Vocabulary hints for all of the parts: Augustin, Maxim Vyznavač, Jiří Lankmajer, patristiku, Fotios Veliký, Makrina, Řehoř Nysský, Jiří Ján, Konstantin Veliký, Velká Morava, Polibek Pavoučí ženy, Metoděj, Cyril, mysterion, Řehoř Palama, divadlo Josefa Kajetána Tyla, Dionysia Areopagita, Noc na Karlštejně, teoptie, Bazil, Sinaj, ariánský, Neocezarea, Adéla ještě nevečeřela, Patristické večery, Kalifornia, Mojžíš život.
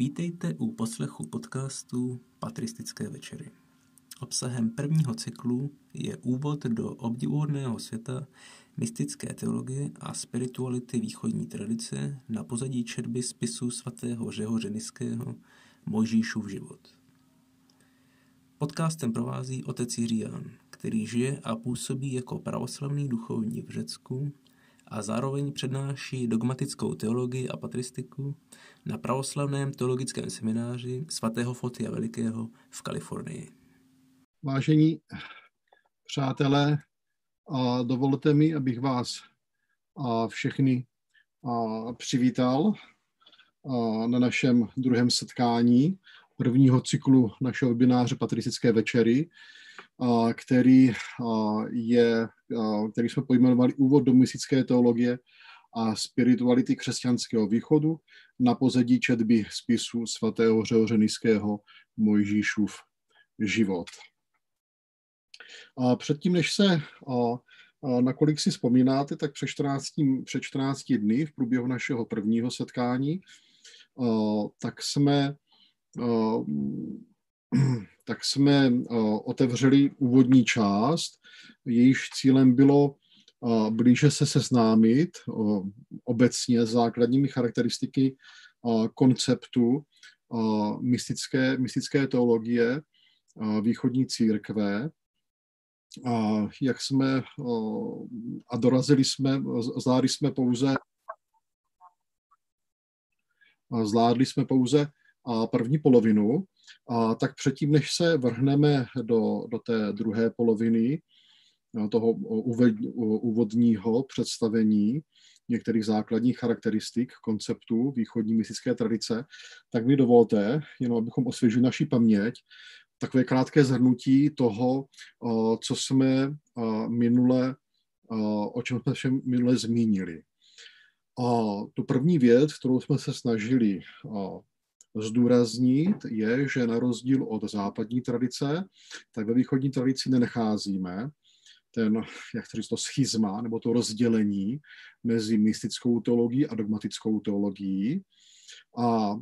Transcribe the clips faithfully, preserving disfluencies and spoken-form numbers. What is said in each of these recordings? Vítejte u poslechu podcastu Patristické večery. Obsahem prvního cyklu je úvod do obdivuhodného světa mystické teologie a spirituality východní tradice na pozadí četby spisu svatého Řehoře Nysského Mojžíšův život. Podcastem provází otec Jiří Ján, který žije a působí jako pravoslavný duchovní v Řecku a zároveň přednáší dogmatickou teologii a patristiku na pravoslavném teologickém semináři svatého Fotia Velikého v Kalifornii. Vážení přátelé, a dovolte mi, abych vás a všechny a přivítal a na našem druhém setkání prvního cyklu našeho webináře Patristické večery, a který, a je, a který jsme pojmenovali Úvod do mystické teologie a spirituality křesťanského východu na pozadí četby spisu svatého Řehoře Nysského Mojžíšův život. A předtím, než se, a, a nakolik si vzpomínáte, tak před čtrnácti, před čtrnácti dny v průběhu našeho prvního setkání, a, tak jsme... A, tak jsme otevřeli úvodní část, jejíž cílem bylo blíže se seznámit obecně s základními charakteristiky konceptu mystické, mystické teologie východní církve. Jak jsme a dorazili jsme, zvládli jsme pouze, zvládli jsme pouze první polovinu. A tak předtím, než se vrhneme do, do té druhé poloviny toho úvodního představení některých základních charakteristik konceptu východní mystické tradice, tak mi dovolte, jenom abychom osvěžili naši paměť, takové krátké shrnutí toho, co jsme minule, o čem jsme minule zmínili. A tu první věc, kterou jsme se snažili zdůraznit, je, že na rozdíl od západní tradice, tak ve východní tradici nenacházíme ten, jak říct, to schizma, nebo to rozdělení mezi mystickou teologií a dogmatickou teologií a, a,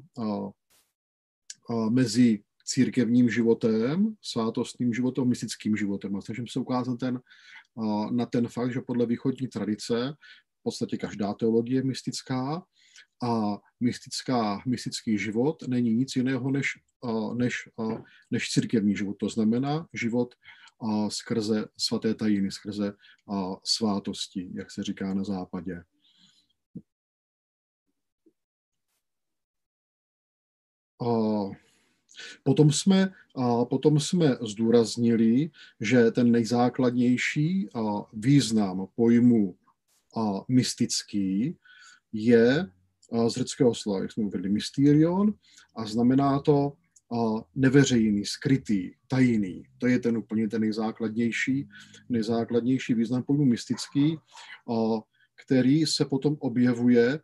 a mezi církevním životem, svátostným životem a mystickým životem. A snažím se ukázat ten, a, na ten fakt, že podle východní tradice v podstatě každá teologie je mystická, a mystická, mystický život není nic jiného než, než, než církevní život. To znamená život skrze svaté tajiny, skrze svátosti, jak se říká na západě. Potom jsme, potom jsme zdůraznili, že ten nejzákladnější význam pojmu mystický je z řeckého slova, jak jsme uvedli, mysterion, a znamená to neveřejný, skrytý, tajný. To je ten úplně ten nejzákladnější, nejzákladnější význam pojmu mystický, který se potom objevuje,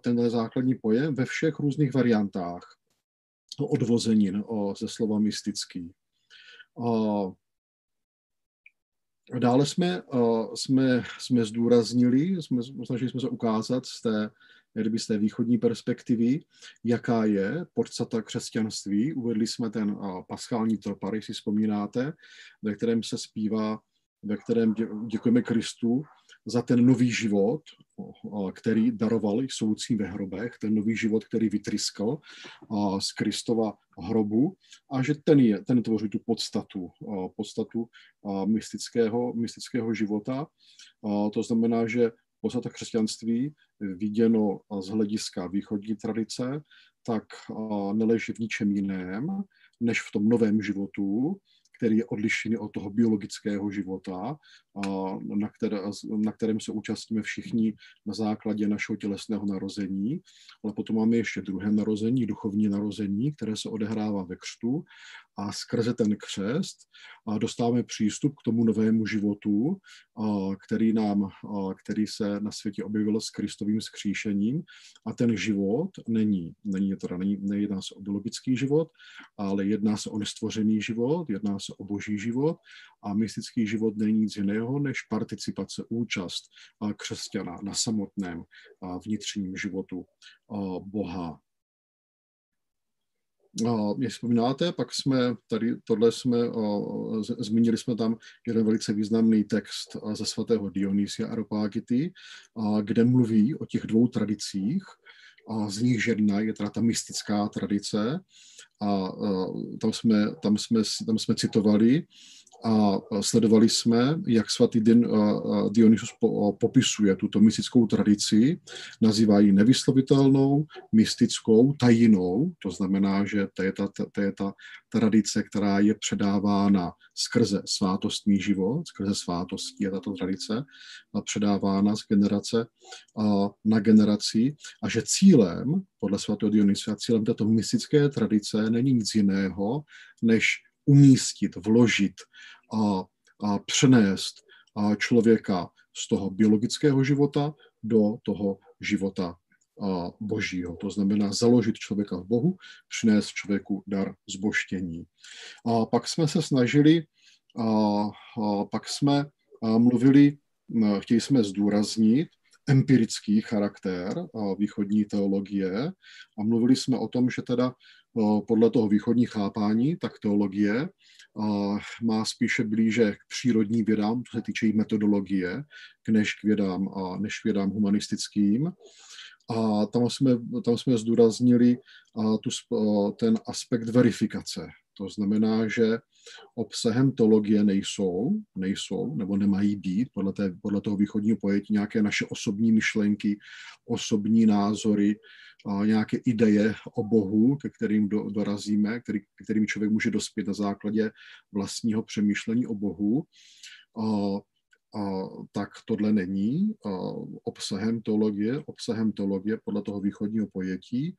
ten základní pojem, ve všech různých variantách odvozenin ze slova mystický. Dále jsme, jsme, jsme zdůraznili, jsme, snažili jsme se ukázat z té, kdyby z té východní perspektivy, jaká je podstata křesťanství. Uvedli jsme ten paschální tropar, jestli vzpomínáte, ve kterém se zpívá, ve kterém děkujeme Kristu za ten nový život, který daroval soucím ve hrobech, ten nový život, který vytryskal z Kristova hrobu, a že ten, je, ten tvoří tu podstatu, podstatu mystického, mystického života. To znamená, že podstata křesťanství viděno z hlediska východní tradice, tak neleží v ničem jiném, než v tom novém životu, který je odlišný od toho biologického života, na, které, na kterém se účastníme všichni na základě našeho tělesného narození, ale potom máme ještě druhé narození, duchovní narození, které se odehrává ve křtu, a skrze ten křest dostáváme přístup k tomu novému životu, který, nám, který se na světě objevil s Kristovým vzkříšením, a ten život není, není teda, není, nejedná se o biologický život, ale jedná se o nestvořený život, jedná se o boží život, a mystický život není nic jiného než participace, účast křesťana na samotném vnitřním životu Boha. Jak vzpomínáte, pak jsme tady, tohle jsme, zmínili jsme tam jeden velice významný text ze svatého Dionysia Areopagity, kde mluví o těch dvou tradicích, a z nich jedna je teda ta mystická tradice, a tam jsme, tam jsme, tam jsme citovali a sledovali jsme, jak svatý Dionysus popisuje tuto mystickou tradici, nazývá ji nevyslovitelnou, mystickou, tajnou, to znamená, že to je ta, to je ta tradice, která je předávána skrze svátostný život, skrze svátostí je tato tradice předávána z generace na generaci a že cílem, podle svatého Dionysia, cílem této mystické tradice není nic jiného, než umístit, vložit a, a přenést a člověka z toho biologického života do toho života a božího. To znamená založit člověka v Bohu, přinést člověku dar zbožtění. A pak jsme se snažili, a, a pak jsme a mluvili, a chtěli jsme zdůraznit empirický charakter a východní teologie a mluvili jsme o tom, že teda podle toho východní chápání, tak teologie má spíše blíže k přírodním vědám, co se týče jí metodologie, než k vědám, než k vědám humanistickým. A tam jsme, tam jsme zdůraznili tu, ten aspekt verifikace. To znamená, že obsahem teologie nejsou, nejsou nebo nemají být podle, té, podle toho východního pojetí nějaké naše osobní myšlenky, osobní názory, a nějaké ideje o Bohu, ke kterým do, dorazíme, který, kterým člověk může dospět na základě vlastního přemýšlení o Bohu. A, a tak tohle není a obsahem teologie, obsahem teologie podle toho východního pojetí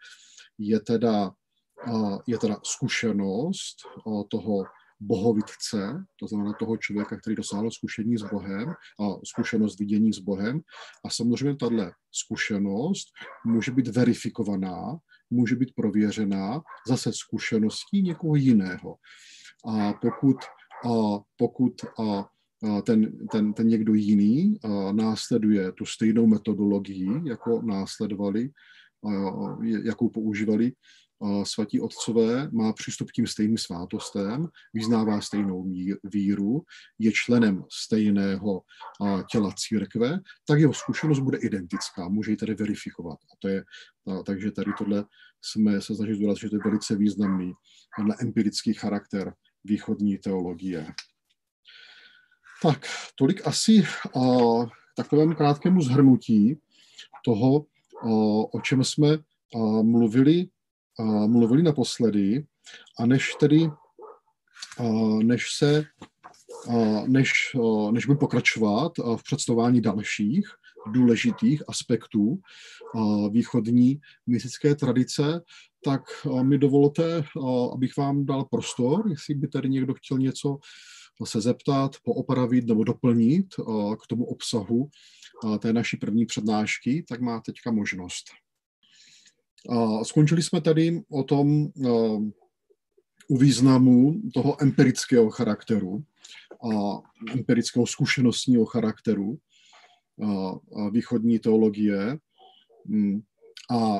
je teda je teda zkušenost toho bohovitce, to znamená toho člověka, který dosáhl zkušení s Bohem a zkušenost vidění s Bohem. A samozřejmě tahle zkušenost může být verifikovaná, může být prověřená zase zkušeností někoho jiného. A pokud, a pokud a ten, ten, ten někdo jiný následuje tu stejnou metodologii, jako následovali, jakou používali, svatí otcové, má přístup k tím stejným svátostem, vyznává stejnou víru, je členem stejného těla církve, tak jeho zkušenost bude identická, může ji tady verifikovat. A to je, a, takže tady tohle jsme se snažili zdůraznit, že to je velice významný tenhle empirický charakter východní teologie. Tak, tolik asi a, k takovému krátkému shrnutí toho, a, o čem jsme a, mluvili mluvili naposledy a než tedy, než se, než, než budeme pokračovat v představování dalších důležitých aspektů východní mystické tradice, tak mi dovolte, abych vám dal prostor, jestli by tady někdo chtěl něco se zeptat, poopravit nebo doplnit k tomu obsahu té naší první přednášky, tak má teďka možnost. Skončili jsme tady o tom u významu toho empirického charakteru a empirického zkušenostního charakteru východní teologie. A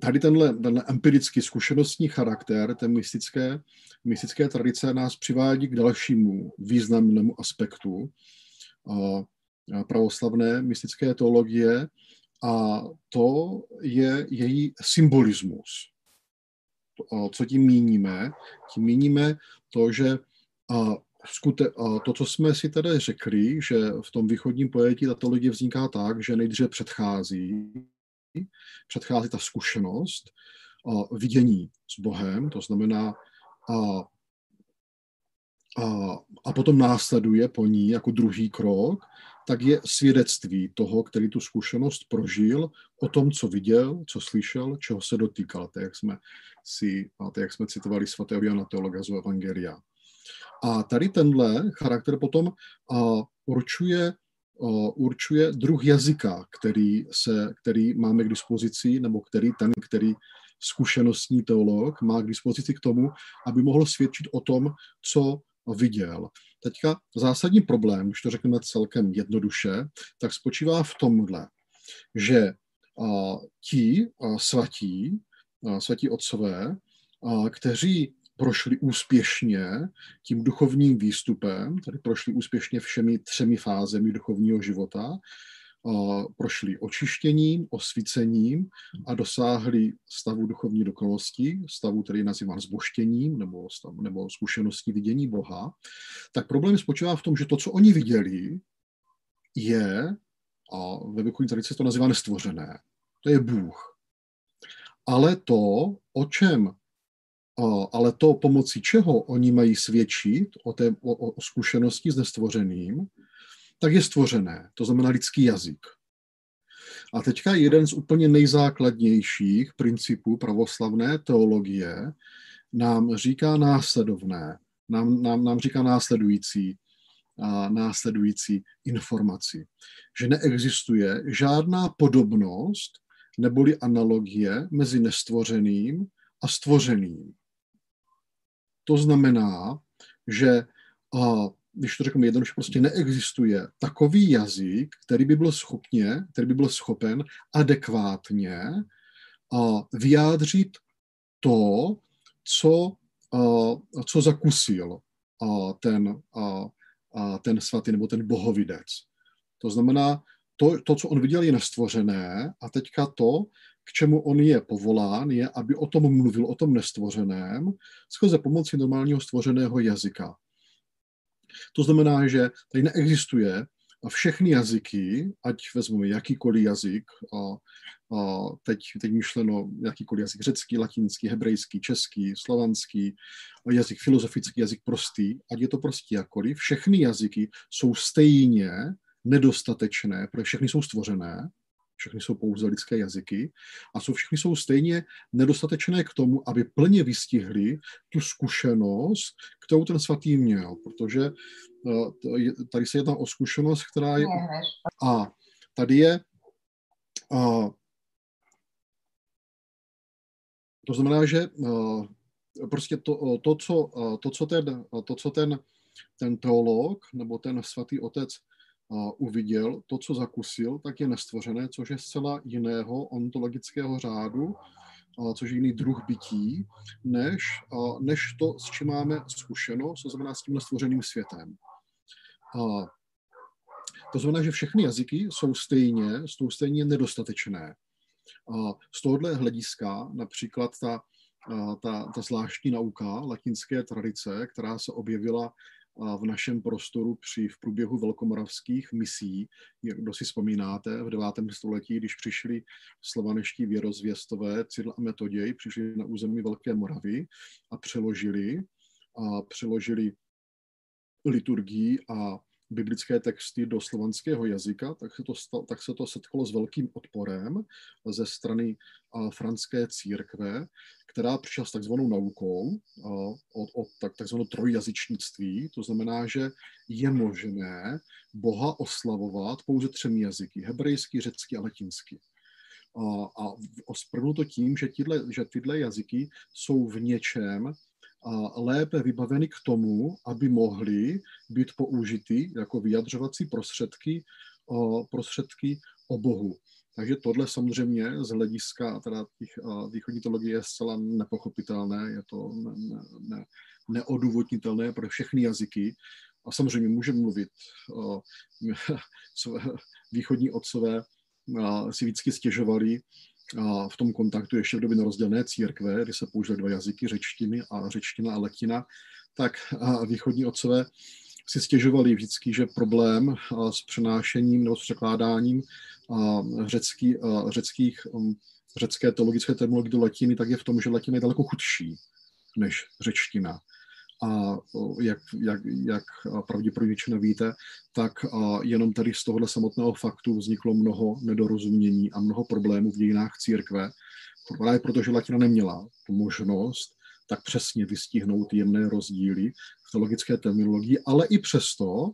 tady tenhle, tenhle empirický zkušenostní charakter té mystické, mystické tradice nás přivádí k dalšímu významnému aspektu pravoslavné mystické teologie, a to je její symbolismus. Co tím míníme? Tím míníme to, že to, co jsme si tedy řekli, že v tom východním pojetí ta teologie vzniká tak, že nejdříve předchází, předchází ta zkušenost vidění s Bohem, to znamená a, a, a potom následuje po ní jako druhý krok, tak je svědectví toho, který tu zkušenost prožil, o tom, co viděl, co slyšel, čeho se dotýkal, tak jak jsme, si, tak jak jsme citovali svatého Jana teologa z Evangelia. A tady tenhle charakter potom uh, určuje, uh, určuje druh jazyka, který, se, který máme k dispozici, nebo který ten, který zkušenostní teolog má k dispozici k tomu, aby mohl svědčit o tom, co viděl. Teďka zásadní problém, když to řekneme celkem jednoduše, tak spočívá v tomhle, že a, ti a, svatí, a, svatí otcové kteří prošli úspěšně tím duchovním výstupem, tedy prošli úspěšně všemi třemi fázemi duchovního života, prošli očištěním, osvícením a dosáhli stavu duchovní dokonalosti, stavu, který nazývám zbožtěním nebo, stav, nebo zkušeností vidění Boha, tak problém spočívá v tom, že to, co oni viděli, je, a ve věkovní tradici to nazývá nestvořené, to je Bůh. Ale to, o čem, ale to, pomocí čeho oni mají svědčit o, té, o, o zkušenosti s nestvořeným, tak je stvořené, to znamená lidský jazyk. A teďka jeden z úplně nejzákladnějších principů pravoslavné teologie nám říká následovné, nám, nám, nám říká následující, a následující informaci, že neexistuje žádná podobnost neboli analogie mezi nestvořeným a stvořeným. To znamená, že a, když to řeknu jednoduše, prostě neexistuje takový jazyk, který by byl schopně, který by byl schopen adekvátně vyjádřit to, co, co zakusil ten, ten svatý nebo ten bohovidec. To znamená, to, to, co on viděl, je nestvořené a teďka to, k čemu on je povolán, je, aby o tom mluvil, o tom nestvořeném, skrze pomocí normálního stvořeného jazyka. To znamená, že tady neexistuje všechny jazyky, ať vezmeme jakýkoliv jazyk, a, a teď, teď myšleno jakýkoliv jazyk řecký, latinský, hebrejský, český, slovanský, jazyk filozofický, jazyk prostý, ať je to prostě jakoliv, všechny jazyky jsou stejně nedostatečné, protože všechny jsou stvořené, všechny jsou pouze lidské jazyky a jsou, všechny jsou stejně nedostatečné k tomu, aby plně vystihli tu zkušenost, kterou ten svatý měl, protože tady se jedná o zkušenost, která je... A tady je... A, to znamená, že prostě to, to, co, to, co, ten, to, co ten, ten teolog nebo ten svatý otec uviděl, to, co zakusil, tak je nestvořené, což je zcela jiného ontologického řádu, což je jiný druh bytí, než, než to, s čím máme zkušenost, to znamená s tím nestvořeným světem. To znamená, že všechny jazyky jsou stejně, jsou stejně nedostatečné. Z tohohle hlediska například ta, ta, ta zvláštní nauka latinské tradice, která se objevila v našem prostoru při v průběhu velkomoravských misí. Kdo si vzpomínáte, v devátém století, když přišli slovaneští věrozvěstové Cyril a Metoděj, přišli na území Velké Moravy a přeložili, a přeložili liturgii a biblické texty do slovanského jazyka, tak se to, tak se to setkalo s velkým odporem ze strany franské církve, která přišla s takzvanou naukou o takzvanou trojjazyčnictví. To znamená, že je možné Boha oslavovat pouze třemi jazyky, hebrejský, řecký a latinský. A ospravedlňuji to tím, že tyhle, že tyhle jazyky jsou v něčem lépe vybaveny k tomu, aby mohly být použity jako vyjadřovací prostředky, prostředky o Bohu. Takže tohle samozřejmě z hlediska teda těch východní teologie je zcela nepochopitelné, je to ne, ne, ne, neodůvodnitelné pro všechny jazyky. A samozřejmě můžeme mluvit, východní otcové si vždycky stěžovali, a v tom kontaktu ještě v době nerozdělné církve, kdy se použili dva jazyky, řečtiny a řečtina a latina, tak východní otcové si stěžovali vždycky, že problém s přenášením nebo s překládáním řecký, řeckých, řecké teologické terminologie do latiny, tak je v tom, že latina je daleko chudší než řečtina. A jak, jak, jak pravděpodobně většina víte, tak jenom tady z tohohle samotného faktu vzniklo mnoho nedorozumění a mnoho problémů v dějinách církve, právě protože latina neměla tu možnost tak přesně vystihnout jemné rozdíly v teologické terminologii, ale i přesto,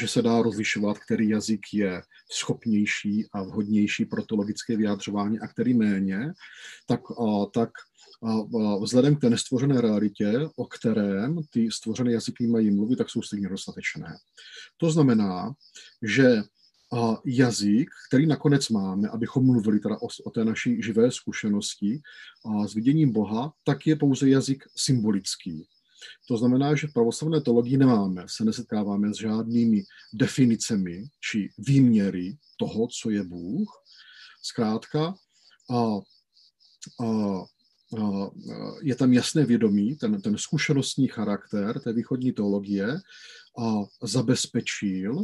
že se dá rozlišovat, který jazyk je schopnější a vhodnější pro teologické vyjádřování a který méně, tak, tak vzhledem k té nestvořené realitě, o kterém ty stvořené jazyky mají mluvit, tak jsou stejně dostatečné. To znamená, že jazyk, který nakonec máme, abychom mluvili teda o, o té naší živé zkušenosti a s viděním Boha, tak je pouze jazyk symbolický. To znamená, že v pravoslavné teologii nemáme, se nesetkáváme s žádnými definicemi či výměry toho, co je Bůh. Zkrátka a, a, a, je tam jasné vědomí, ten, ten zkušenostní charakter té východní teologie a zabezpečil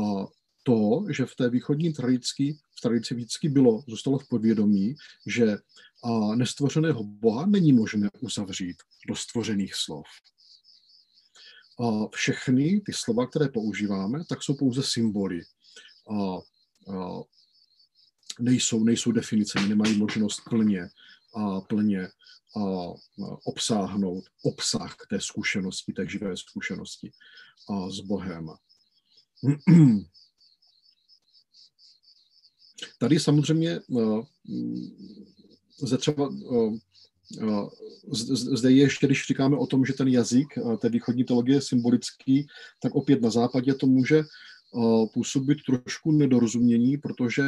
a to, že v té východní tradici, v tradici vždycky bylo, zůstalo v podvědomí, že a nestvořeného Boha není možné uzavřít do stvořených slov. A všechny ty slova, které používáme, tak jsou pouze symboly. A, a nejsou, nejsou definice, nemají možnost plně a plně a obsáhnout obsah té zkušenosti, té živé zkušenosti a s Bohem. Tady samozřejmě zde třeba zde je ještě, když říkáme o tom, že ten jazyk té východní teologie je symbolický, tak opět na západě to může působit trošku nedorozumění, protože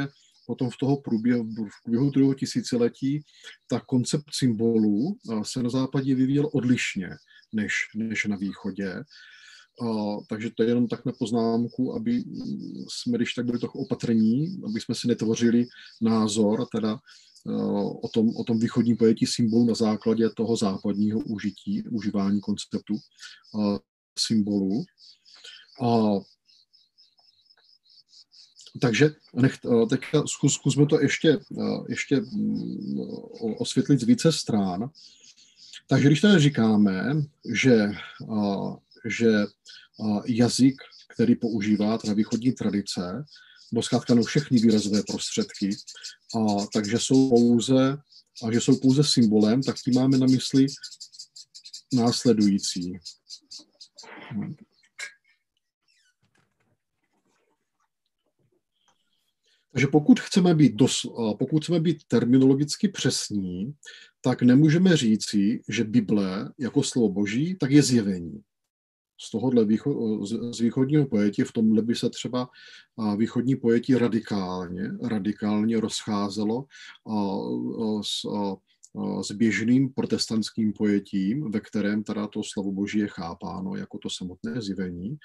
potom v toho průběhu, v průběhu druhého tisíciletí ta koncept symbolů se na západě vyvíjel odlišně než, než na východě. A, takže to je jenom tak na poznámku, aby jsme, když tak byli trochu opatrní, aby jsme si netvořili názor teda o tom, o tom východním pojetí symbolu na základě toho západního užití, užívání konceptu a, symbolu. A, takže nech, teďka zkus, zkusme to ještě, ještě osvětlit z více stran. Takže když tady říkáme, že, že jazyk, který používá ta východní tradice, nebo zkrátka no všechny výrazové prostředky, a, takže jsou pouze, a že jsou pouze symbolem, tak tím máme na mysli následující. Takže pokud chceme být, dos, pokud chceme být terminologicky přesní, tak nemůžeme říci, že Bible jako slovo Boží, tak je zjevení. Z tohohle výcho, z, z východního pojetí, v tomhle by se třeba východní pojetí radikálně, radikálně rozcházelo a, a, s, a, a, s běžným protestantským pojetím, ve kterém teda to slovo Boží je chápáno jako to samotné zjevení.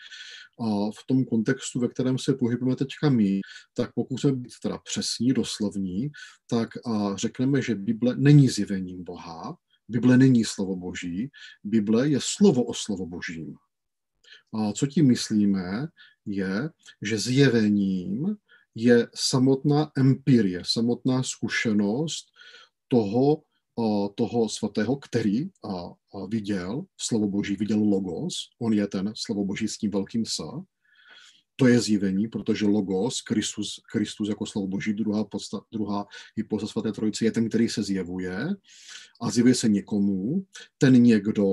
A v tom kontextu, ve kterém se pohybujeme teďka my, tak pokud jsme být teda přesní, doslovní, tak a řekneme, že Bible není zjevením Boha, Bible není slovo Boží, Bible je slovo o slovo Božím. A co tím myslíme, je, že zjevením je samotná empirie, samotná zkušenost toho, toho svatého, který viděl slovo Boží, viděl logos, on je ten slovo Boží s tím velkým S. To je zjevení, protože logos, Kristus, Kristus jako slovo Boží, druhá podstata, druhá hypoza svaté trojice je ten, který se zjevuje a zjevuje se někomu. Ten někdo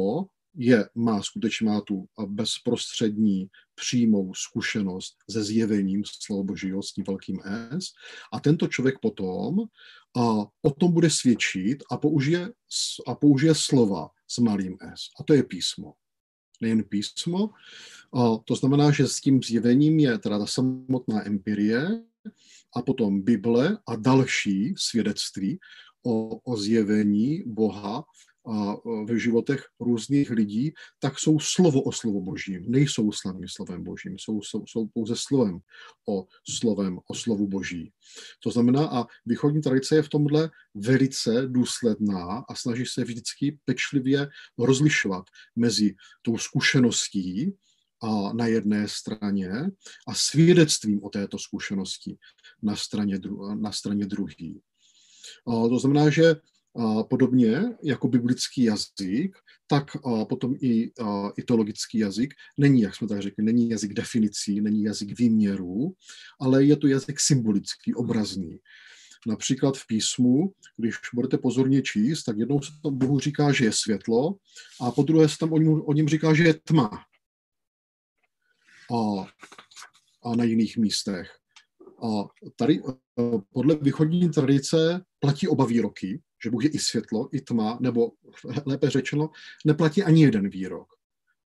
je, má skutečně má tu bezprostřední přímou zkušenost se zjevením slova Božího s tím velkým S a tento člověk potom a, o tom bude svědčit a použije, a použije slova s malým S a to je písmo. Nejen písmo. A to znamená, že s tím zjevením je teda ta samotná empirie a potom Bible a další svědectví o, o zjevení Boha a ve životech různých lidí, tak jsou slovo o slovo Božím. Nejsou slavným slovem Božím, jsou, jsou, jsou pouze slovem o, slovem o slovu Boží. To znamená, a východní tradice je v tomhle velice důsledná a snaží se vždycky pečlivě rozlišovat mezi tou zkušeností a na jedné straně a svědectvím o této zkušenosti na straně, dru, na straně druhý. A to znamená, že a podobně jako biblický jazyk, tak a potom i, a, i teologický jazyk není, jak jsme tak řekli, není jazyk definicí, není jazyk výměrů, ale je to jazyk symbolický, obrazný. Například v písmu, když budete pozorně číst, tak jednou se tam Bohu říká, že je světlo a po druhé se tam o něm, o něm říká, že je tma. A, a na jiných místech. A tady podle východní tradice platí oba výroky, že Bůh je i světlo, i tma, nebo lépe řečeno, neplatí ani jeden výrok.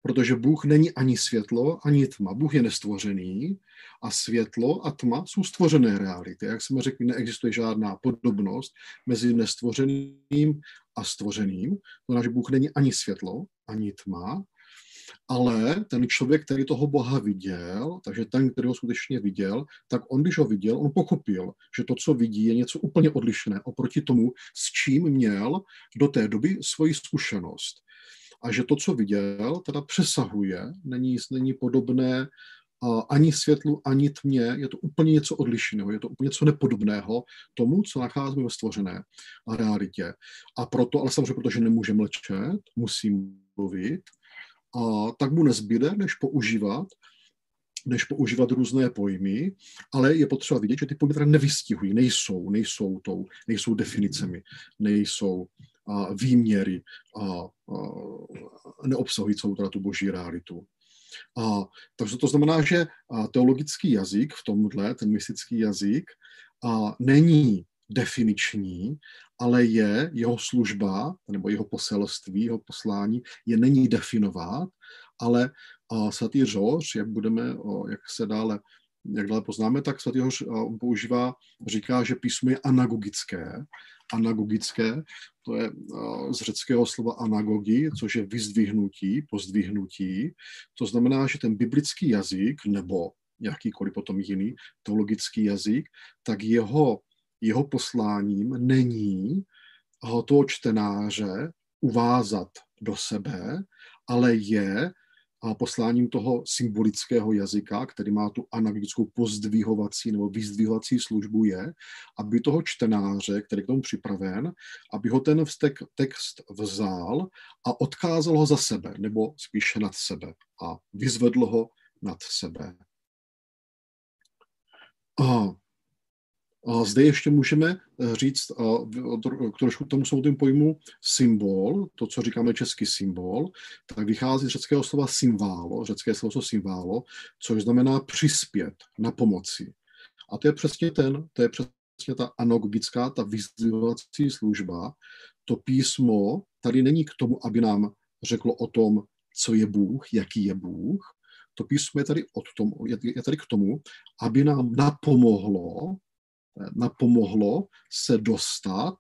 protože Bůh není ani světlo, ani tma. Bůh je nestvořený a světlo a tma jsou stvořené reality. Jak jsme řekli, neexistuje žádná podobnost mezi nestvořeným a stvořeným. To znamená, že Bůh není ani světlo, ani tma, ale ten člověk, který toho Boha viděl, takže ten, který ho skutečně viděl, tak on, když ho viděl, on pochopil, že to, co vidí, je něco úplně odlišné oproti tomu, s čím měl do té doby svoji zkušenost. A že to, co viděl, teda přesahuje, není, není podobné ani světlu, ani tmě, je to úplně něco odlišného, je to úplně něco nepodobného tomu, co nacházíme ve stvořené realitě. A proto, ale samozřejmě, protože nemůže mlčet, musí mluvit, a tak mu nezbyde, než používat, než používat různé pojmy, ale je potřeba vidět, že ty pojmy teda nevystihují, nejsou, nejsou, tou, nejsou definicemi, nejsou a, výměry a, a neobsahují celou teda tu boží realitu. A, takže to znamená, že teologický jazyk v tomhle, ten mystický jazyk, a, není definiční, ale je jeho služba, nebo jeho poselství, jeho poslání, je není definovat, ale uh, svatý Řehoř, jak budeme, uh, jak se dále, jak dále poznáme, tak svatý Řehoř uh, používá, říká, že písmo je anagogické. Anagogické, to je uh, z řeckého slova anagogi, což je vyzdvihnutí, pozdvihnutí. To znamená, že ten biblický jazyk, nebo jakýkoliv potom jiný teologický jazyk, tak jeho jeho posláním není ho toho čtenáře uvázat do sebe, ale je posláním toho symbolického jazyka, který má tu analytickou pozdvihovací nebo vyzdvihovací službu, je, aby toho čtenáře, který je k tomu připraven, aby ho ten text vzal a odkázal ho za sebe, nebo spíše nad sebe a vyzvedl ho nad sebe. A Zde ještě můžeme říct trošku k tomu samotnému pojmu symbol, to, co říkáme český symbol, tak vychází z řeckého slova symválo, řecké slovo symválo, což znamená přispět, na pomoci. A to je přesně ten, to je přesně ta analogická, ta vyzdvihovací služba. To písmo tady není k tomu, aby nám řeklo o tom, co je Bůh, jaký je Bůh. To písmo je tady, od tomu, je tady k tomu, aby nám napomohlo, napomohlo se dostat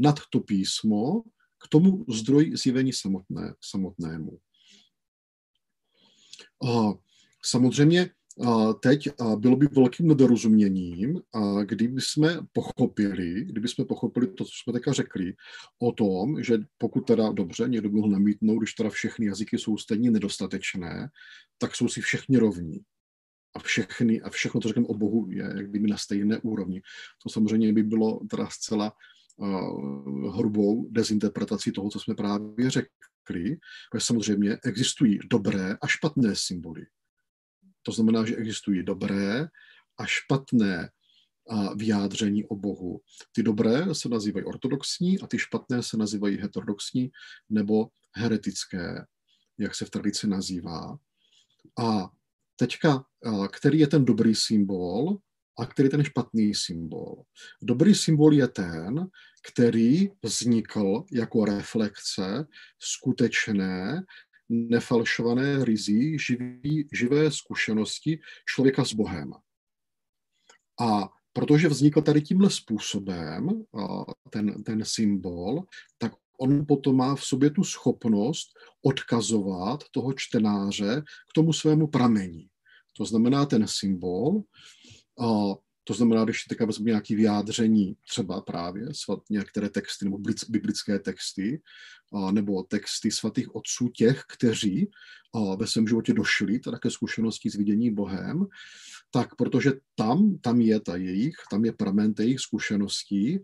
nad to písmo k tomu zdroji zjevení samotné, samotnému. Samozřejmě teď bylo by velkým nedorozuměním, kdyby jsme pochopili, kdyby jsme pochopili to, co jsme teďka řekli, o tom, že pokud teda dobře, někdo by mohl namítnout, když teda všechny jazyky jsou stejně nedostatečné, tak jsou si všichni rovní. A všechny, a všechno, co řekneme o Bohu, je jak kdyby na stejné úrovni. To samozřejmě by bylo teda zcela uh, hrubou dezinterpretací toho, co jsme právě řekli, protože samozřejmě existují dobré a špatné symboly. To znamená, že existují dobré a špatné uh, vyjádření o Bohu. Ty dobré se nazývají ortodoxní a ty špatné se nazývají heterodoxní nebo heretické, jak se v tradici nazývá. A teďka, který je ten dobrý symbol a který je ten špatný symbol. Dobrý symbol je ten, který vznikl jako reflexe skutečné, nefalšované ryzí živý, živé zkušenosti člověka s Bohem. A protože vznikl tady tímhle způsobem ten, ten symbol, tak on potom má v sobě tu schopnost odkazovat toho čtenáře k tomu svému pramení. To znamená ten symbol, to znamená, když teďka vezmu nějaké vyjádření, třeba právě svat, některé texty nebo biblické texty, nebo texty svatých otců těch, kteří ve svém životě došli teda ke zkušenosti s vidění Bohem, tak protože tam, tam je ta jejich, tam je pramen jejich zkušeností,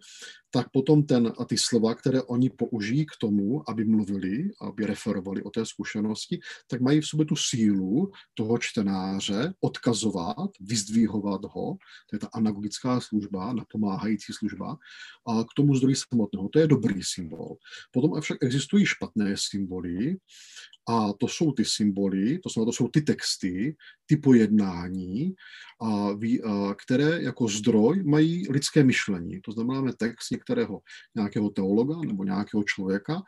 tak potom ten, a ty slova, které oni použijí k tomu, aby mluvili, aby referovali o té zkušenosti, tak mají v sobě tu sílu toho čtenáře odkazovat, vyzdvihovat ho, to je ta anagogická služba, napomáhající služba, a k tomu zdroji samotného. To je dobrý symbol. Potom avšak existuje existují špatné symboly a to jsou ty symboly, to znamená, to jsou ty texty, ty pojednání, a ví, a které jako zdroj mají lidské myšlení. To znamená text některého nějakého teologa nebo nějakého člověka,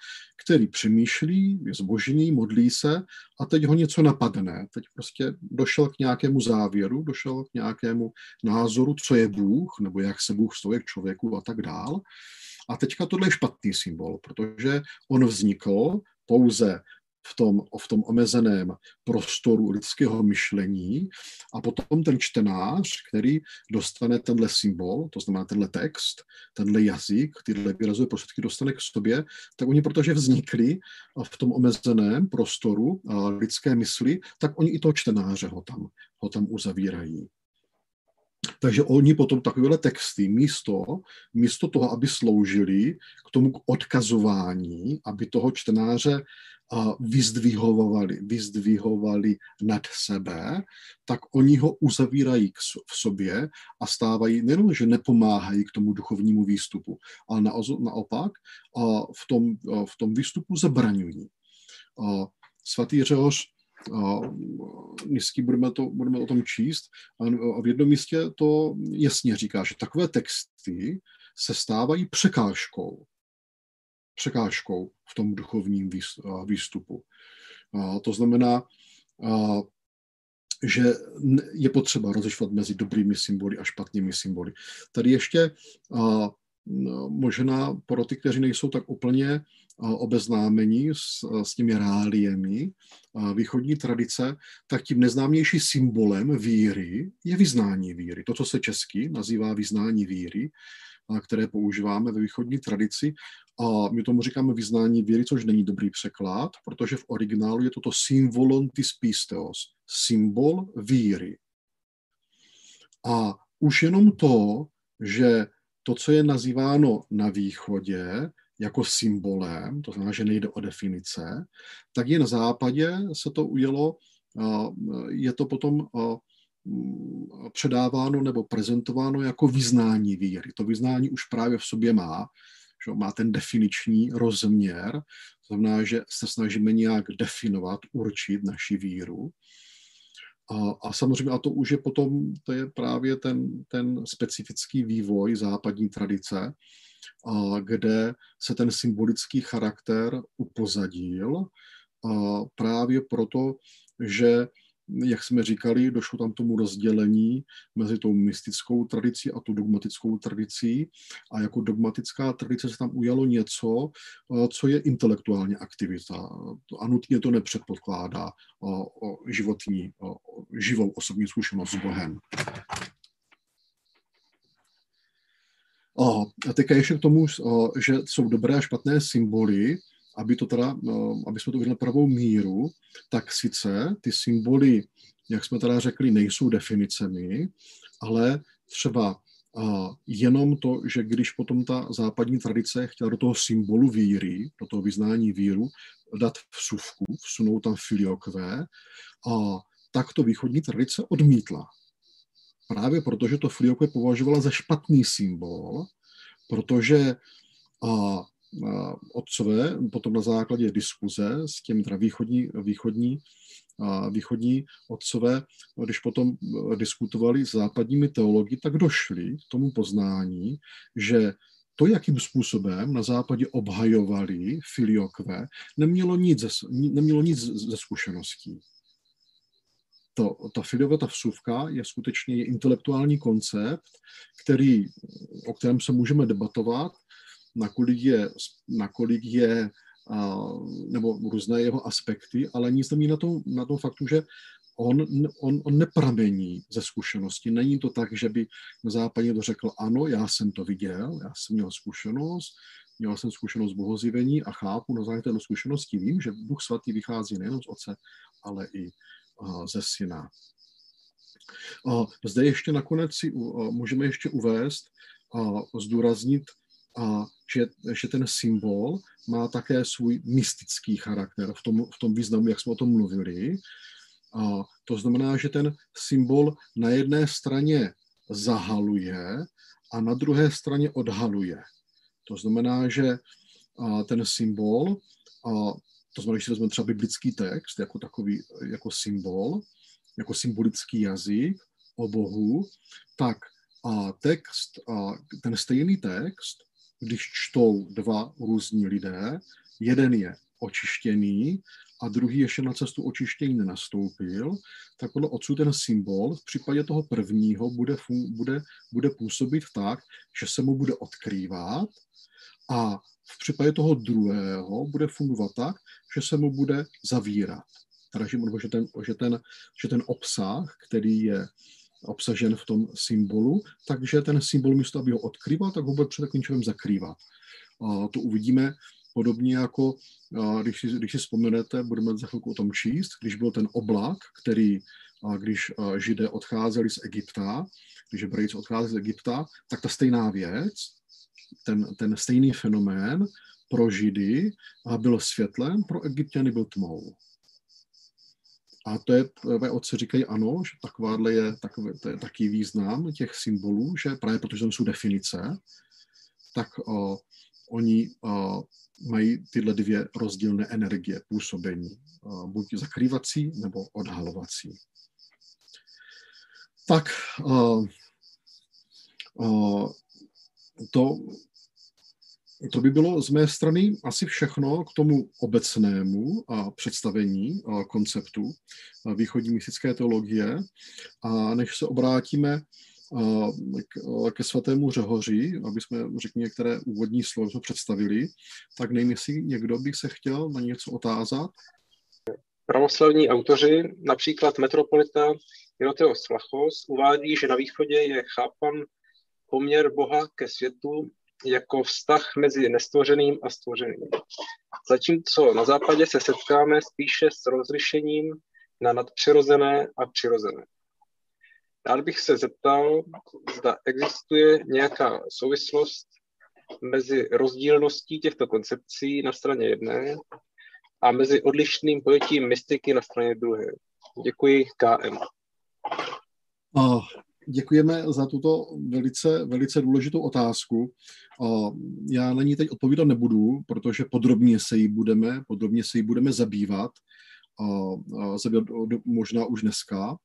který přemýšlí, je zbožný, modlí se a teď ho něco napadne. Teď prostě došel k nějakému závěru, došel k nějakému názoru, co je Bůh, nebo jak se Bůh stojí k člověku a tak dál. A teďka tohle je špatný symbol, protože on vznikl pouze v tom, v tom omezeném prostoru lidského myšlení a potom ten čtenář, který dostane tenhle symbol, to znamená tenhle text, tenhle jazyk, tyhle výrazové prostředky dostane k sobě, tak oni, protože vznikli v tom omezeném prostoru lidské mysli, tak oni i toho čtenáře ho tam, ho tam uzavírají. Takže oni potom takovéhle texty místo, místo toho, aby sloužili k tomu odkazování, aby toho čtenáře vyzdvihovali, vyzdvihovali nad sebe, tak oni ho uzavírají v sobě a stávají, nejenom, že nepomáhají k tomu duchovnímu výstupu, ale naopak v tom, v tom výstupu zabraňují. Svatý Řehoř Nysský, budeme, to, budeme o tom číst, a v jednom místě to jasně říká, že takové texty se stávají překážkou. Překážkou v tom duchovním výstupu. A to znamená, a, že je potřeba rozlišovat mezi dobrými symboly a špatnými symboly. Tady ještě a, možná pro ty, kteří nejsou tak úplně obeznámení s, s těmi reáliemi východní tradice, tak tím neznámější symbolem víry je vyznání víry. To, co se česky nazývá vyznání víry, které používáme ve východní tradici. A my tomu říkáme vyznání víry, což není dobrý překlad, protože v originálu je toto symbolon tis pisteos, symbol víry. A už jenom to, že to, co je nazýváno na východě jako symbolem, to znamená, že nejde o definice, tak je na západě se to ujelo, je to potom předáváno nebo prezentováno jako vyznání víry. To vyznání už právě v sobě má, že má ten definiční rozměr, znamená, že se snažíme nějak definovat, určit naši víru. A, a samozřejmě, a to už je potom, to je právě ten, ten specifický vývoj západní tradice, a kde se ten symbolický charakter upozadil a právě proto, že jak jsme říkali, došlo tam tomu rozdělení mezi tou mystickou tradicí a tou dogmatickou tradicí a jako dogmatická tradice se tam ujalo něco, co je intelektuální aktivita. A nutně to nepředpokládá životní, živou osobní zkušenost s Bohem. A teď ještě k tomu, že jsou dobré a špatné symboly, aby, to teda, aby jsme to udělali pravou míru, tak sice ty symboly, jak jsme teda řekli, nejsou definicemi, ale třeba jenom to, že když potom ta západní tradice chtěla do toho symbolu víry, do toho vyznání víru, dát vsuvku, vsunout tam filiokvé, a tak to východní tradice odmítla. Právě protože to filiokvé považovala za špatný symbol, protože a, otcové, potom na základě diskuze s těmi teda východní, východní, východní otcové, když potom diskutovali s západními teology, tak došli k tomu poznání, že to, jakým způsobem na západě obhajovali filiokve, nemělo nic ze, nemělo nic ze zkušeností. To, ta filiová ta vsuvka je skutečně je intelektuální koncept, který, o kterém se můžeme debatovat, nakolik je, nakolik je a, nebo různé jeho aspekty, ale nic nemí na tom, na tom faktu, že on, on, on nepramení ze zkušenosti. Není to tak, že by na západě to řekl, ano, já jsem to viděl, já jsem měl zkušenost, měl jsem zkušenost bohozjevení a chápu, na základě této zkušenosti vím, že Duch svatý vychází nejen z Otce, ale i a, ze Syna. A zde ještě nakonec si a, můžeme ještě uvést a zdůraznit, a že, že ten symbol má také svůj mystický charakter v tom, v tom významu, jak jsme o tom mluvili. A to znamená, že ten symbol na jedné straně zahaluje a na druhé straně odhaluje. To znamená, že ten symbol A to znamená, když si vezmeme třeba biblický text jako takový, jako symbol, jako symbolický jazyk o Bohu, tak a text, a ten stejný text, když čtou dva různí lidé, jeden je očištěný a druhý ještě na cestu očištění nenastoupil, tak podle otců ten symbol v případě toho prvního bude, bude, bude působit tak, že se mu bude odkrývat, a v případě toho druhého bude fungovat tak, že se mu bude zavírat. Teda, že ten, že ten, že ten obsah, který je obsažen v tom symbolu, takže ten symbol místo, aby ho odkrýval, tak ho bude před takovým člověm zakrývat. A to uvidíme podobně jako, když si, když si vzpomenete, budeme za chvilku o tom číst, když byl ten oblak, který, když Židé odcházeli z Egypta, když Hebrejci odcházeli z Egypta, tak ta stejná věc, ten, ten stejný fenomén pro Židy byl světlem, pro Egypťany byl tmou. A to je, otci říkají ano, že takováhle je, takové, to je taký význam těch symbolů, že právě protože tam jsou definice, tak uh, oni uh, mají tyhle dvě rozdílné energie působení, uh, buď zakrývací nebo odhalovací. Tak uh, uh, to, to by bylo z mé strany asi všechno k tomu obecnému představení konceptu východní mystické teologie. A než se obrátíme ke svatému Řehoři, aby jsme řekli některé úvodní slovy, co představili, tak nevím, jestli někdo by se chtěl na něco otázat. Pravoslavní autoři, například metropolita Iroteos Vlachos, uvádí, že na východě je chápan poměr Boha ke světu jako vztah mezi nestvořeným a stvořeným. Zatímco na západě se setkáme spíše s rozlišením na nadpřirozené a přirozené. Rád bych se zeptal, zda existuje nějaká souvislost mezi rozdílností těchto koncepcí na straně jedné a mezi odlišným pojetím mystiky na straně druhé. Děkuji, K M. Oh. Děkujeme za tuto velice, velice důležitou otázku. Já na ní teď odpovídat nebudu, protože podrobně se jí budeme, podrobně se jí budeme zabývat, zabývat možná už dneska.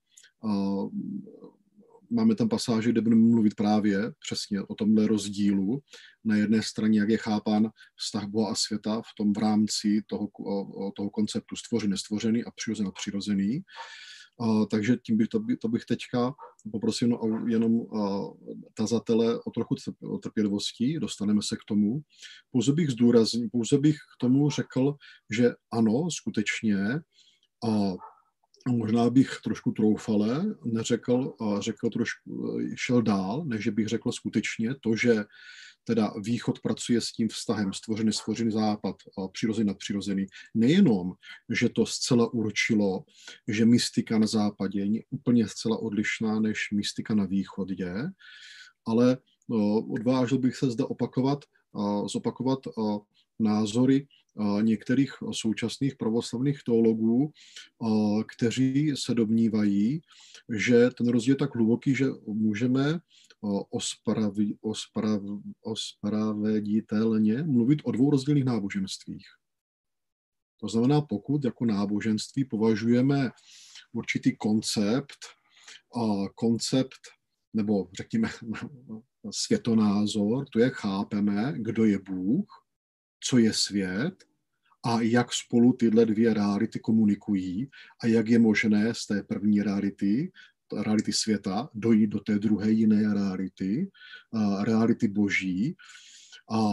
Máme tam pasáže, kde budeme mluvit právě přesně o tomhle rozdílu. Na jedné straně, jak je chápán vztah Boha a světa v tom v rámci toho, toho konceptu stvořený, nestvořený a přirozený, přirozený. Uh, takže tím bych, to, by, to bych teďka poprosil no, jenom uh, tazatele o trochu trpělivosti, dostaneme se k tomu. Pouze bych zdůraznil, pouze bych k tomu řekl, že ano, skutečně, uh, možná bych trošku troufale neřekl, uh, řekl trošku, šel dál, než bych řekl skutečně to, že teda východ pracuje s tím vztahem stvořený, stvořený západ, přirozený, nadpřirozený. Nejenom, že to zcela určilo, že mystika na západě je úplně zcela odlišná než mystika na východě, ale odvážil bych se zde opakovat, zopakovat názory některých současných pravoslavných teologů, kteří se domnívají, že ten rozdíl je tak hluboký, že můžeme ospravi, osprav, ospraveditelně mluvit o dvou rozdílných náboženstvích. To znamená, pokud jako náboženství považujeme určitý koncept, koncept nebo řekněme světonázor, to je chápeme, kdo je Bůh, co je svět a jak spolu tyhle dvě reality komunikují a jak je možné z té první reality, reality světa, dojít do té druhé jiné reality, reality boží. A,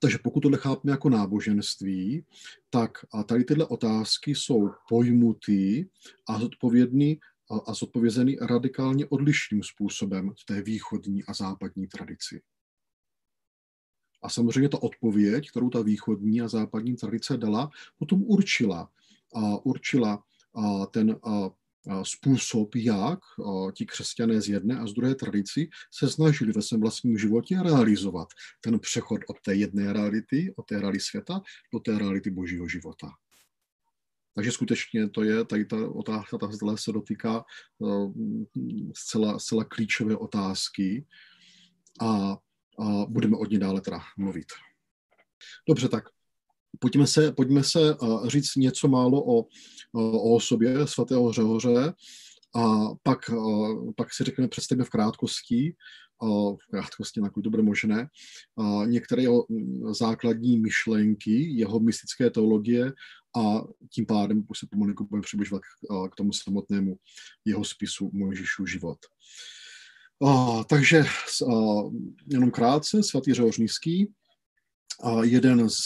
takže pokud tohle chápeme jako náboženství, tak a tady tyhle otázky jsou pojmuty a zodpovědný a, a zodpovězený radikálně odlišným způsobem v té východní a západní tradici. A samozřejmě ta odpověď, kterou ta východní a západní tradice dala, potom určila, a určila a ten a způsob, jak ti křesťané z jedné a z druhé tradici se snažili ve svém vlastním životě realizovat ten přechod od té jedné reality, od té reality světa, do té reality božího života. Takže skutečně to je, tady ta otázka, ta zde se dotýká zcela, zcela klíčové otázky a, a budeme od ní dále teda mluvit. Dobře, tak Pojďme se, pojďme se říct něco málo o, o osobě svatého Řehoře a pak, pak si řekneme, představíme v krátkosti, v krátkosti, nakolik to bude možné, některé jeho základní myšlenky, jeho mystické teologie a tím pádem se pomalu budeme přibližovat k tomu samotnému jeho spisu Mojžíšův život. Takže jenom krátce, svatý Řehoř Nysský, jeden, z,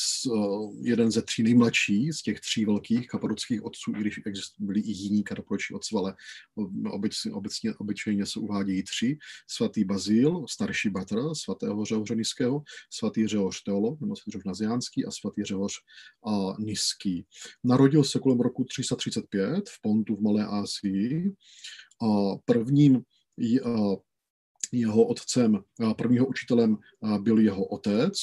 jeden ze tří nejmladší, z těch tří velkých kapadockých otců, i když byli i jiní kapadočtí otci, ale obecně, obecně, obyčejně se uvádějí tři. Svatý Bazil, starší bratr svatého Řehoře Nysského, svatý Řehoř teolog, nebo svatý Řehoř Naziánský a svatý Řehoř Nysský. Narodil se kolem roku tři sta třicet pět v Pontu v Malé Asii. Prvním jeho otcem, prvního učitelem byl jeho otec.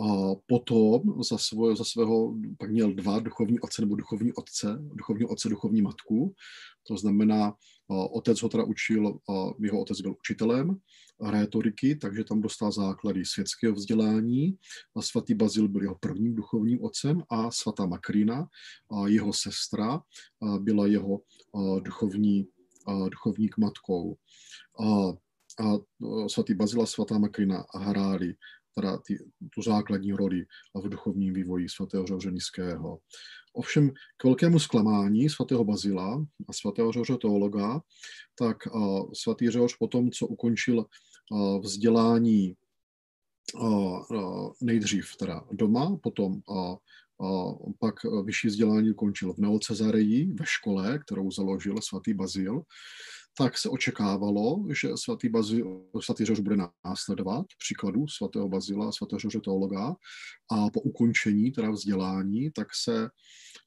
A potom za, svoje, za svého, pak měl dva duchovní otce nebo duchovní otce, duchovní otce, duchovní matku. To znamená, otec ho teda učil, jeho otec byl učitelem rétoriky, takže tam dostal základy světského vzdělání. A svatý Bazil byl jeho prvním duchovním otcem a svatá Makrina, jeho sestra, byla jeho duchovní, duchovní matkou. A, a svatý Bazil a svatá Makrina hráli teda ty, tu základní roli v duchovním vývoji svatého Řehoře Nysského. Ovšem k velkému zklamání svatého Bazila a svatého Řehoře teologa, tak svatý Řehoř potom, co ukončil vzdělání nejdřív teda doma, potom a pak vyšší vzdělání ukončil v Neocezareji, ve škole, kterou založil svatý Bazil, tak se očekávalo, že svatý, Bazil, svatý Řehoř bude následovat příkladu svatého Bazila a svatého Řehoře teologa a po ukončení teda vzdělání, tak se,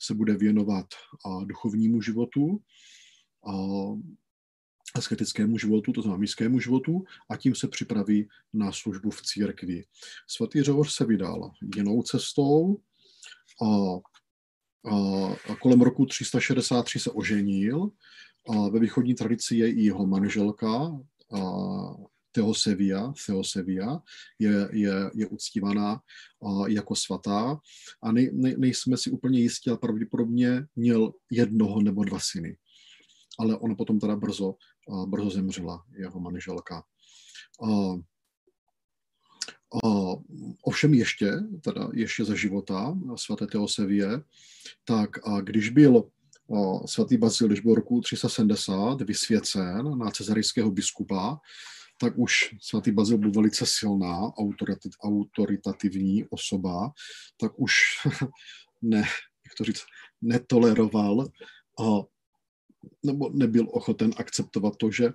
se bude věnovat a duchovnímu životu, a asketickému životu, to znamená místskému životu, a tím se připraví na službu v církvi. Svatý Řehoř se vydal jinou cestou, a, a kolem roku tři sta šedesát tři se oženil. A ve východní tradici je i jeho manželka Theosevia. Theosevia je, je, je uctívaná jako svatá a nej, nej, nejsme si úplně jistí, ale pravděpodobně měl jednoho nebo dva syny. Ale ona potom teda brzo, brzo zemřela, jeho manželka. A, a ovšem ještě, teda ještě za života svaté Theosevie, tak a když byl svatý Bazil, když byl roku tři sta sedmdesát vysvěcen na cezarijského biskupa, tak už svatý Bazil byl velice silná, autoritativní osoba, tak už ne, jak to říct, netoleroval a, nebo nebyl ochoten akceptovat to, že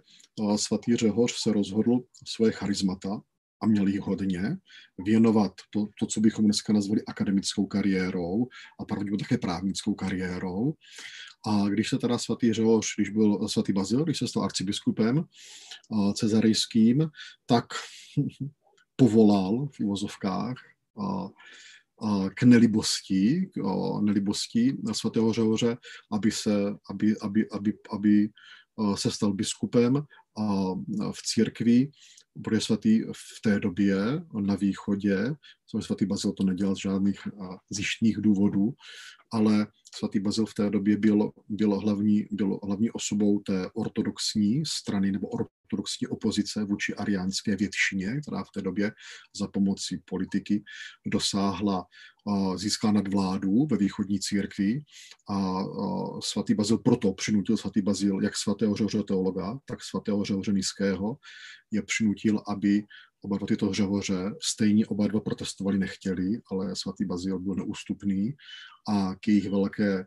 svatý Řehoř se rozhodl svoje charismata, a měl jí hodně, věnovat to, to, co bychom dneska nazvali akademickou kariérou a pravděpodobně také právnickou kariérou. A když se teda svatý Řehoř, když byl svatý Bazil, když se stal arcibiskupem cezarejským, tak povolal v uvozovkách a, a k nelibosti, a nelibosti svatého Řehoře, aby se, aby, aby, aby, aby se stal biskupem a v církvi, protože svatý v té době na východě, svatý Bazil to nedělal z žádných zjištních důvodů, ale svatý Bazil v té době byl, byl, hlavní, byl hlavní osobou té ortodoxní strany nebo ortodoxní opozice vůči ariánské většině, která v té době za pomoci politiky dosáhla, získala nadvládu ve východní církvi a svatý Bazil proto přinutil svatý Bazil, jak svatého Řehoře teologa, tak svatého Řehoře Nysského, je přinutil, aby oba dva tyto Řehoře, stejně oba dva protestovali, nechtěli, ale svatý Bazil byl neústupný a k jejich velké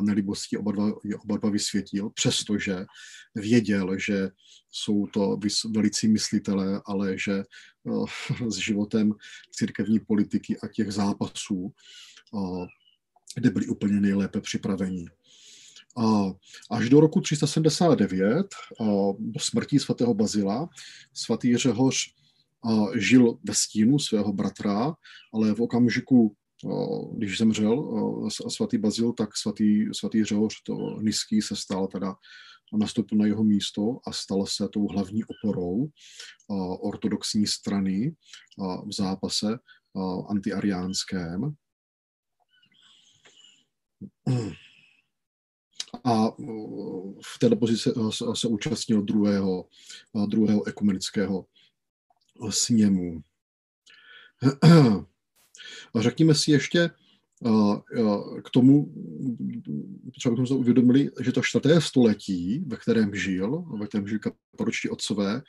nelibosti oba dva, je oba dva vysvětil, přestože věděl, že jsou to velicí myslitelé, ale že no, s životem církevní politiky a těch zápasů, no, kde byli úplně nejlépe připraveni. Až do roku tři sta sedmdesát devět, do smrti svatého Bazila, svatý Řehoř žil ve stínu svého bratra, ale v okamžiku, když zemřel svatý Bazil, tak svatý, svatý Řehoř Nysský se stal teda, nastoupil na jeho místo a stal se tou hlavní oporou ortodoxní strany v zápase antiariánském. a v této pozici se účastnil druhého, druhého ekumenického sněmu. A řekněme si ještě k tomu, třeba bychom se uvědomili, že to čtvrté století, ve kterém žil, ve kterém žili kapadočtí otcové,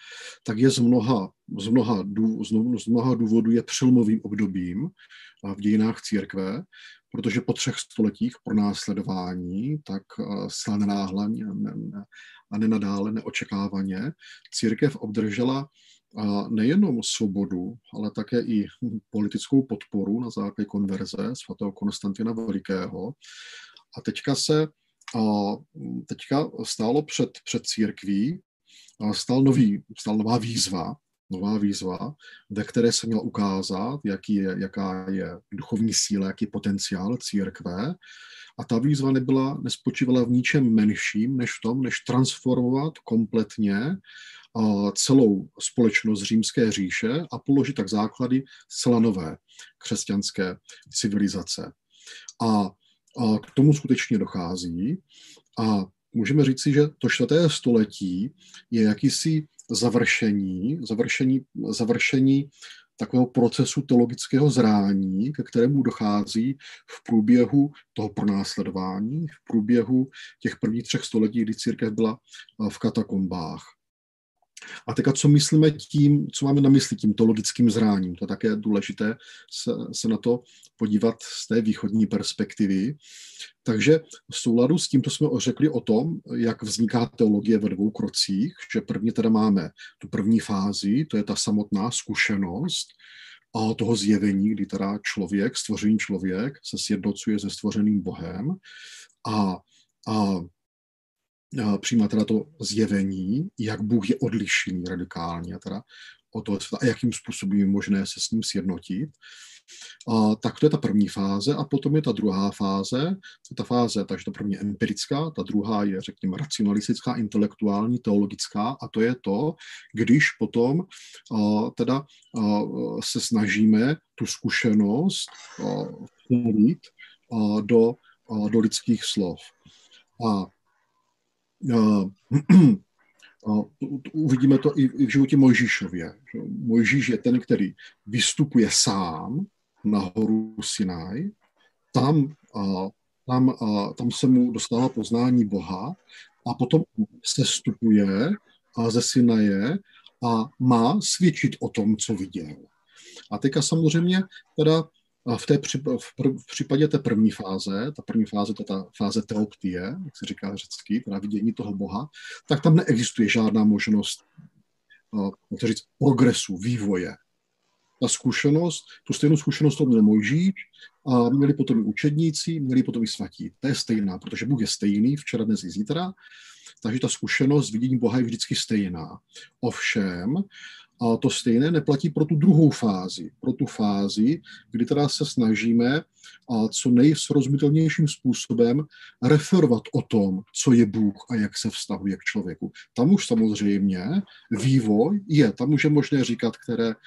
tak je z mnoha, z mnoha, z mnoha důvodů je přelomovým obdobím v dějinách církve, protože po třech stoletích pro následování, tak zcela nenáhle a nenadále neočekávaně církev obdržela a nejenom svobodu, ale také i politickou podporu na základě konverze svatého Konstantina Velikého. A teďka se a teďka stálo před, před církví, stál nový, stál nová výzva, nová výzva, ve které se měla ukázat, jaký je, jaká je duchovní síla, jaký je potenciál církve. A ta výzva nebyla, nespočívala v ničem menším, než v tom, než transformovat kompletně celou společnost římské říše a položit tak základy zcela nové křesťanské civilizace. A, a k tomu skutečně dochází. A můžeme říci, že to čtvrté století je jakýsi završení, završení, završení takového procesu teologického zrání, ke kterému dochází v průběhu toho pronásledování, v průběhu těch prvních třech století, kdy církev byla v katakombách. A teďka, co myslíme tím, co máme na mysli tím teologickým zráním, to je také důležité se, se na to podívat z té východní perspektivy. Takže v souladu s tím, to jsme řekli o tom, jak vzniká teologie ve dvou krocích, že první teda máme tu první fázi, to je ta samotná zkušenost a toho zjevení, kdy teda člověk, stvořený člověk se sjednocuje se stvořeným Bohem a, a přijímá teda to zjevení, jak Bůh je odlišný radikálně teda od toho světa a jakým způsobem je možné se s ním sjednotit. A tak to je ta první fáze a potom je ta druhá fáze. Ta fáze, takže ta první je empirická, ta druhá je, řekněme, racionalistická, intelektuální, teologická a to je to, když potom a, teda a, se snažíme tu zkušenost vtělit do, a, do lidských slov. A uvidíme to i v životě Mojžíšově. Mojžíš je ten, který vystupuje sám na horu Sinaj, tam, tam, tam se mu dostává poznání Boha a potom sestupuje ze Sinaje a má svědčit o tom, co viděl. A teďka samozřejmě teda V, té, v, pr, v případě té první fáze, ta první fáze, to je ta fáze teoptie, jak se říká řecky, teda vidění toho Boha, tak tam neexistuje žádná možnost uh, jak říct, progresu, vývoje. Ta zkušenost, tu stejnou zkušenost to měl Mojžíš, a měli potom i učedníci, měli potom i svatí. To je stejná, protože Bůh je stejný včera, dnes i zítra, takže ta zkušenost vidění Boha je vždycky stejná. Ovšem, a to stejné neplatí pro tu druhou fázi, pro tu fázi, kdy teda se snažíme co nejsrozumitelnějším způsobem referovat o tom, co je Bůh a jak se vztahuje k člověku. Tam už samozřejmě vývoj je, tam už je možné říkat, které, a,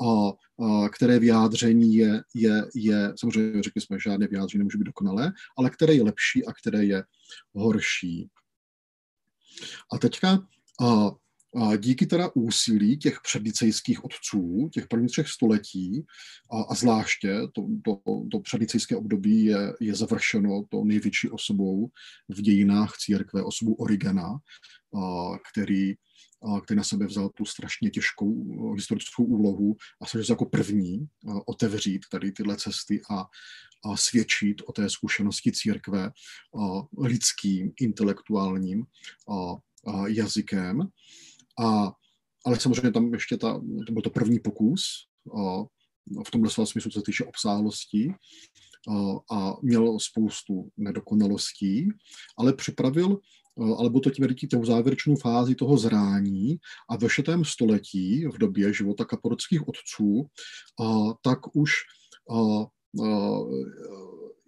a, které vyjádření je, je, je, samozřejmě řekli jsme, žádné vyjádření nemůže být dokonalé, ale které je lepší a které je horší. A teďka a, A díky teda úsilí těch přednicejských otců, těch prvních třech století, a, a zvláště to, to, to přednicejské období je, je završeno to největší osobou v dějinách církve, osobou Origena, a, který, a, který na sebe vzal tu strašně těžkou historickou úlohu a se jako první a, otevřít tady tyhle cesty a, a svědčit o té zkušenosti církve a, lidským, intelektuálním a, a jazykem. A, ale samozřejmě tam ještě ta, to byl to první pokus, a v tomhle svém smyslu, co se týče obsáhlosti, a, a měl spoustu nedokonalostí, ale připravil, alebo to tím říct, tu závěrečnou fázi toho zrání a ve šestém století, v době života kapadockých otců, a, tak už a, a,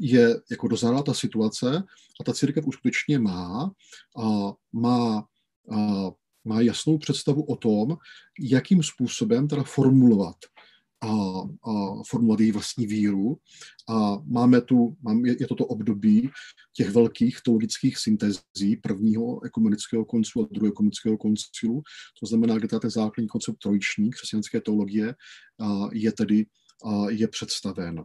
je jako dozrálá ta situace a ta církev už skutečně má, a, má a, má jasnou představu o tom, jakým způsobem teda formulovat a, a formulovat její vlastní víru. A máme tu, mám, je, je toto období těch velkých teologických syntezí prvního ekumenického koncilu a druhého ekumenického koncilu. To znamená, kde ten základní koncept trojiční křesťanské teologie a je tedy a je představen.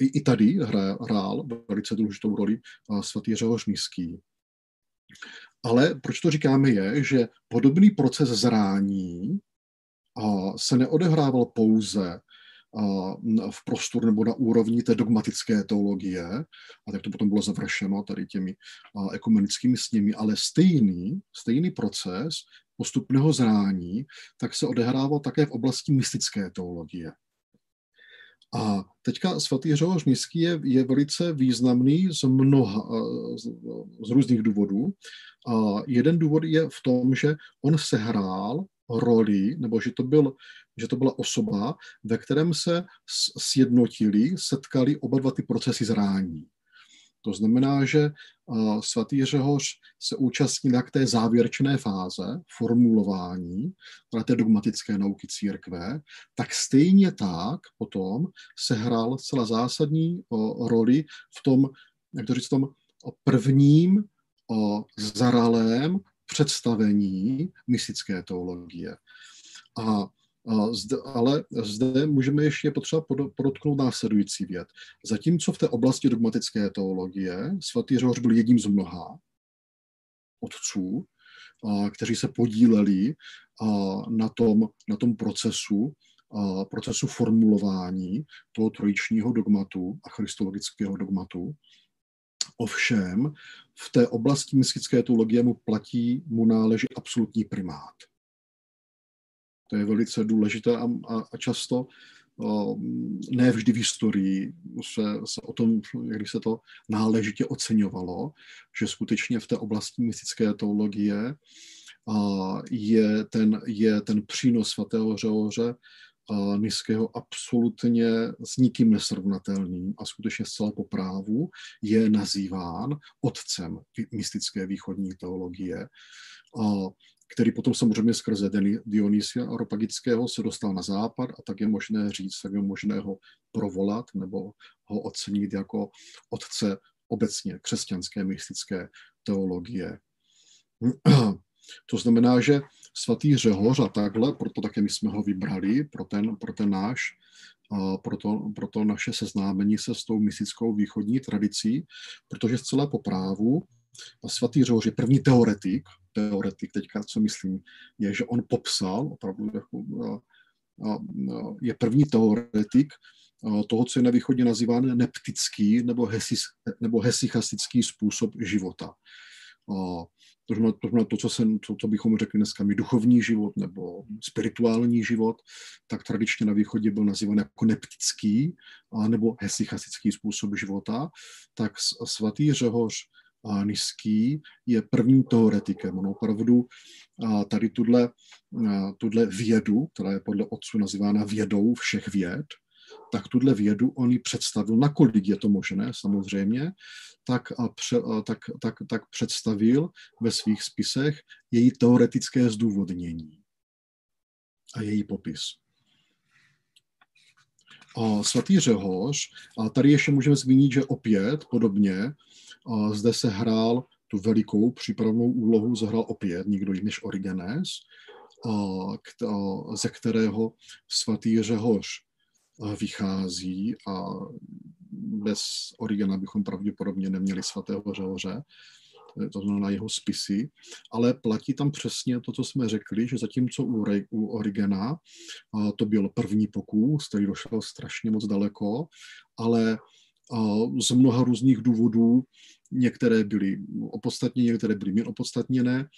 I, i tady hra, hrál velice důležitou roli svatý Řehoř Nysský. Ale proč to říkáme je, že podobný proces zrání se neodehrával pouze v prostoru nebo na úrovni té dogmatické teologie, a tak to potom bylo završeno tady těmi ekumenickými sněmi, ale stejný, stejný proces postupného zrání tak se odehrával také v oblasti mystické teologie. A teďka svatý Řehoř Nysský je, je velice významný z mnoha, z, z různých důvodů. A jeden důvod je v tom, že on sehrál roli, nebo že to, byl, že to byla osoba, ve kterém se sjednotili, setkali oba dva ty procesy zrání. To znamená, že svatý Řehoř se účastnil jak té závěrečné fáze formulování té dogmatické nauky církve, tak stejně tak potom sehrál celá zásadní o, roli v tom, jak to říct, tom prvním o, zaralém představení mystické teologie. A Zde, ale zde můžeme ještě potřeba podotknout následující věc. Zatímco v té oblasti dogmatické teologie svatý Řehoř byl jedním z mnoha otců, kteří se podíleli na tom, na tom procesu, procesu formulování toho trojičního dogmatu a christologického dogmatu. Ovšem v té oblasti mystické teologie mu platí, mu náleží absolutní primát. To je velice důležité a, a často ne vždy v historii se, se o tom, když se to náležitě oceňovalo, že skutečně v té oblasti mystické teologie je ten, je ten přínos svatého Řehoře Nysského absolutně s nikým nesrovnatelným a skutečně zcela po právu je nazýván otcem mystické východní teologie, který potom samozřejmě skrze Dionysia Areopagitského se dostal na západ a tak je možné říct, tak je možné ho provolat nebo ho ocenit jako otce obecně křesťanské mystické teologie. To znamená, že svatý Řehoř a takhle, proto také my jsme ho vybrali pro ten, pro ten náš, proto, proto naše seznámení se s tou mystickou východní tradicí, protože zcela po právu a svatý Řehoř je první teoretik, teoretik teďka, co myslím, je, že on popsal, opravdu je první teoretik toho, co je na východě nazýván neptický nebo, hesis, nebo hesychastický způsob života. To znamená to, co, se, to, co bychom řekli dneska mi duchovní život nebo spirituální život, tak tradičně na východě byl nazýván jako neptický nebo hesychastický způsob života, tak svatý Řehoř Nysský je prvním teoretikem. On opravdu tady tuhle, tuhle vědu, která je podle otců nazývána vědou všech věd, tak tuhle vědu on ji představil, nakolik je to možné samozřejmě, tak, a pře, tak, tak, tak představil ve svých spisech její teoretické zdůvodnění a její popis. Svatý Řehoř, a tady ještě můžeme zmínit, že opět podobně zde se hrál tu velikou přípravnou úlohu, zahrál opět nikdo jiný než Origenes, ze kterého svatý Řehoř vychází a bez Origena bychom pravděpodobně neměli svatého Řehoře, to znamená jeho spisy, ale platí tam přesně to, co jsme řekli, že zatímco u, Re, u Origena to byl první pokus, který došel strašně moc daleko, ale z mnoha různých důvodů, některé byly opodstatněné, některé byly méně opodstatněné,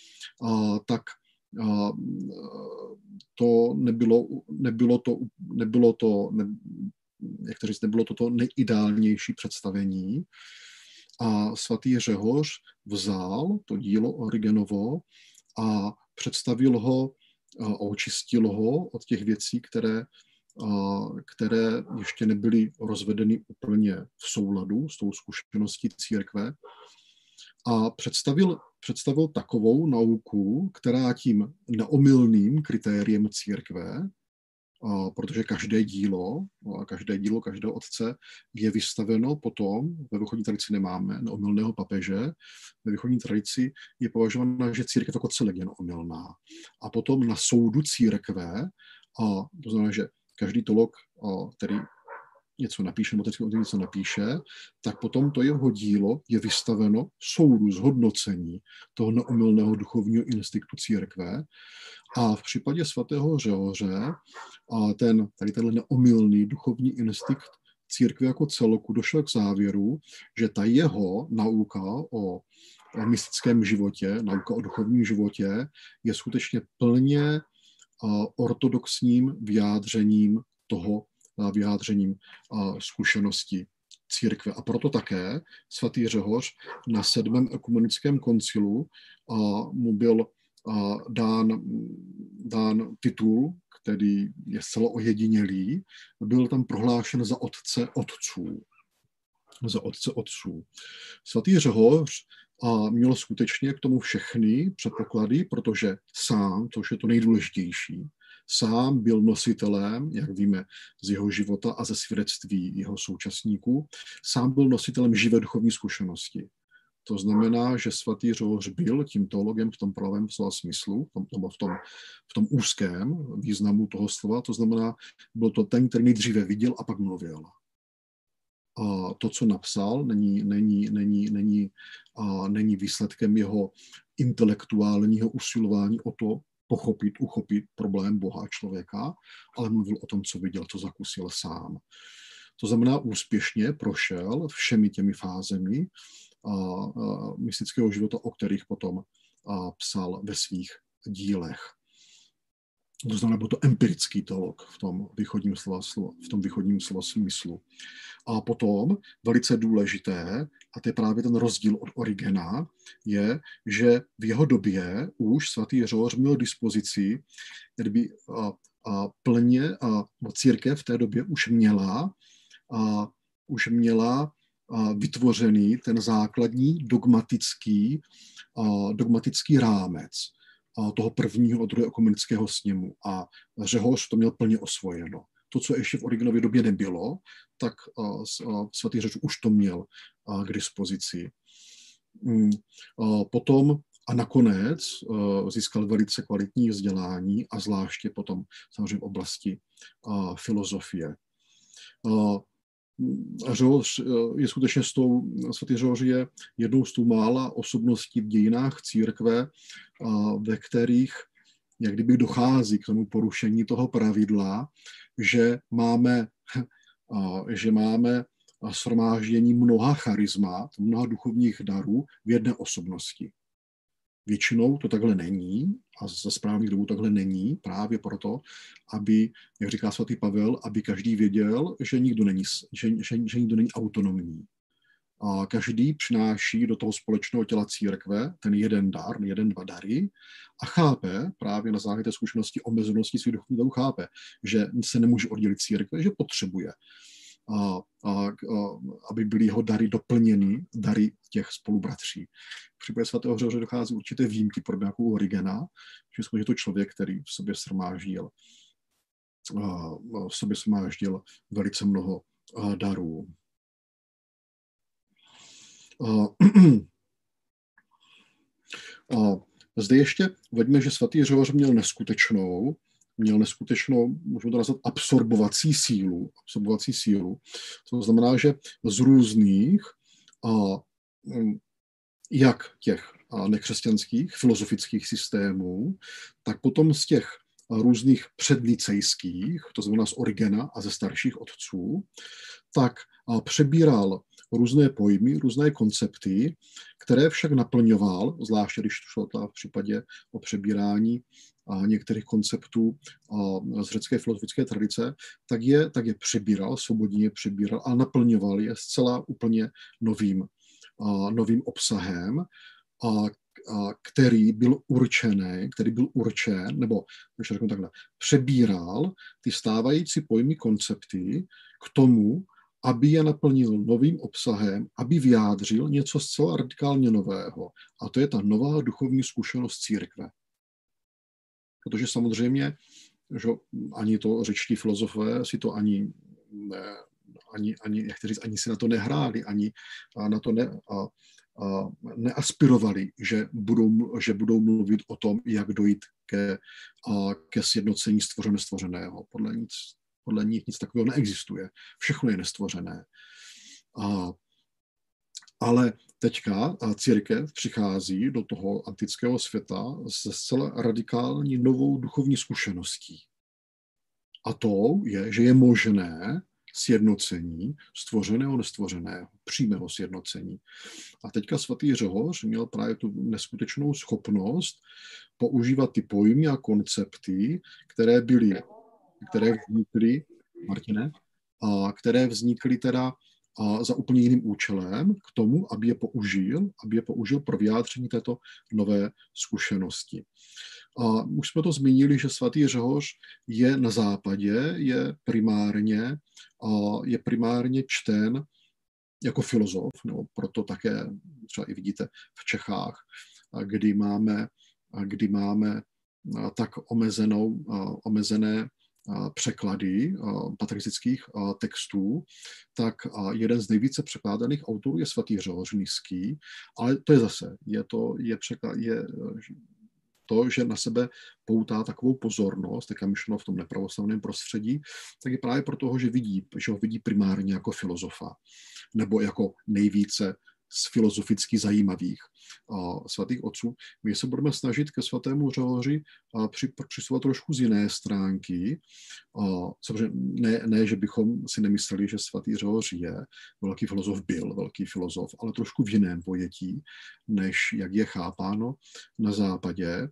tak to nebylo, nebylo to, nebylo to, ne, jak to říct, nebylo to to nejideálnější představení. A svatý Řehoř vzal to dílo Origenovo a představil ho a očistil ho od těch věcí, které které ještě nebyly rozvedeny úplně v souladu s tou zkušeností církve a představil, představil takovou nauku, která tím neomylným kritériem církve protože každé dílo, každé dílo každého otce je vystaveno potom, ve východní tradici nemáme neomylného papeže, ve východní tradici je považována, že církev jako celek je neomylná. A potom na soudu církve, to znamená, že každý teolog, který něco napíše, nebo něco napíše, tak potom to jeho dílo je vystaveno soudu, zhodnocení toho neomylného duchovního institutu církve. A v případě svatého Řehoře ten, tady tenhle neomylný duchovní institut církve jako celoku došel k závěru, že ta jeho nauka o mystickém životě, nauka o duchovním životě je skutečně plně ortodoxním vyjádřením toho vyjádřením zkušenosti církve. A proto také svatý Řehoř na sedmém ekumenickém koncilu mu byl dán, dán titul, který je zcela ojedinělý, byl tam prohlášen za otce otců. Za otce otců. Svatý Řehoř a měl skutečně k tomu všechny předpoklady, protože sám, což je to nejdůležitější, sám byl nositelem, jak víme, z jeho života a ze svědectví jeho současníků, sám byl nositelem živé duchovní zkušenosti. To znamená, že svatý Řehoř byl tím teologem v tom pravém slova smyslu, v tom, v, tom, v tom úzkém významu toho slova, to znamená, byl to ten, který nejdříve viděl a pak mluvil. A to, co napsal, není, není, není, není, a není výsledkem jeho intelektuálního usilování o to, pochopit, uchopit problém Boha a člověka, ale mluvil o tom, co viděl, co zakusil sám. To znamená, úspěšně prošel všemi těmi fázemi a, a, mystického života, o kterých potom a, psal ve svých dílech. To znamená, byl to empirický teolog v tom východním slova, v tom východním slova smyslu. A potom velice důležité, a to je právě ten rozdíl od Origena, je, že v jeho době už svatý Řehoř měl dispozici, kdyby a, a plně a církev v té době už měla, a, už měla a vytvořený ten základní dogmatický, a, dogmatický rámec toho prvního a druhého ekumenického sněmu. A Řehoř to měl plně osvojeno. To, co ještě v Origenově době nebylo, tak svatý Řehoř už to měl k dispozici. Potom a nakonec získal velice kvalitní vzdělání a zvláště potom samozřejmě v oblasti filozofie. Řehoř je skutečně s tou, svatý Řehoř je jednou z tou mála osobností v dějinách církve, ve kterých jak kdyby dochází k tomu porušení toho pravidla, že máme, že máme shromáždění mnoha charizmat, mnoha duchovních darů v jedné osobnosti. Většinou to takhle není a za správných dobu takhle není právě proto, aby, jak říká svatý Pavel, aby každý věděl, že nikdo není, že, že, že nikdo není autonomní. A každý přináší do toho společného těla církve ten jeden dar, jeden, dva dary a chápe právě na základě té zkušenosti omezenosti svých duchovních darů, chápe, že se nemůže oddělit církve, že potřebuje, a, a, a, aby byly jeho dary doplněny dary těch spolubratří. V případě svatého Řehoře dochází určité výjimky pro nějakou Origena, že je to člověk, který v sobě shromáždil, v sobě shromáždil velice mnoho darů. A zde ještě veďme, že svatý Řehoř měl neskutečnou, měl neskutečnou, můžeme to nazvat, absorbovací sílu. Absorbovací sílu. To znamená, že z různých, a, jak těch nekřesťanských, filozofických systémů, tak potom z těch různých přednicejských, to znamená z Origena a ze starších otců, tak přebíral různé pojmy, různé koncepty, které však naplňoval, zvláště když šlo v případě o přebírání a některých konceptů a z řecké filozofické tradice, tak je, tak je přebíral, svobodně je přebíral a naplňoval je zcela úplně novým, a novým obsahem, a, a který byl určený, který byl určen, nebo ještě řeknu takhle, přebíral ty stávající pojmy, koncepty k tomu, aby je naplnil novým obsahem, aby vyjádřil něco zcela radikálně nového. A to je ta nová duchovní zkušenost církve. Protože samozřejmě že ani to řečtí filozofové si to ani, ne, ani, ani, jak říct, ani si na to nehráli, ani na to ne, a, a neaspirovali, že budou, že budou mluvit o tom, jak dojít ke, a ke sjednocení stvořeného stvořeného. Podle, nic, podle nich nic takového neexistuje. Všechno je nestvořené. A, ale teďka církev přichází do toho antického světa se zcela radikální novou duchovní zkušeností. A to je, že je možné sjednocení stvořeného nestvořeného, přímého sjednocení. A teďka svatý Řehoř měl právě tu neskutečnou schopnost používat ty pojmy a koncepty, které byly, které vznikly, Martine, a které vznikly teda a za úplně jiným účelem k tomu, aby je použil, aby je použil pro vyjádření této nové zkušenosti. A už jsme to zmínili, že svatý Řehoř je na západě, je primárně, a je primárně čten jako filozof, nebo proto také třeba i vidíte v Čechách, kdy máme, kdy máme tak omezenou, omezené překlady patristických textů, tak jeden z nejvíce překládaných autorů je svatý Řehoř Nysský, ale to je zase, je to, je překlad, je to, že na sebe poutá takovou pozornost, tak myšleno v tom nepravoslavném prostředí, tak je právě proto, že vidí, že ho vidí primárně jako filozofa, nebo jako nejvíce z filozoficky zajímavých svatých otců. My se budeme snažit ke svatému Řehoři přistupovat trošku z jiné stránky. Samozřejmě ne, ne, že bychom si nemysleli, že svatý Řehoř je, velký filozof byl, velký filozof, ale trošku v jiném pojetí, než jak je chápáno na západě.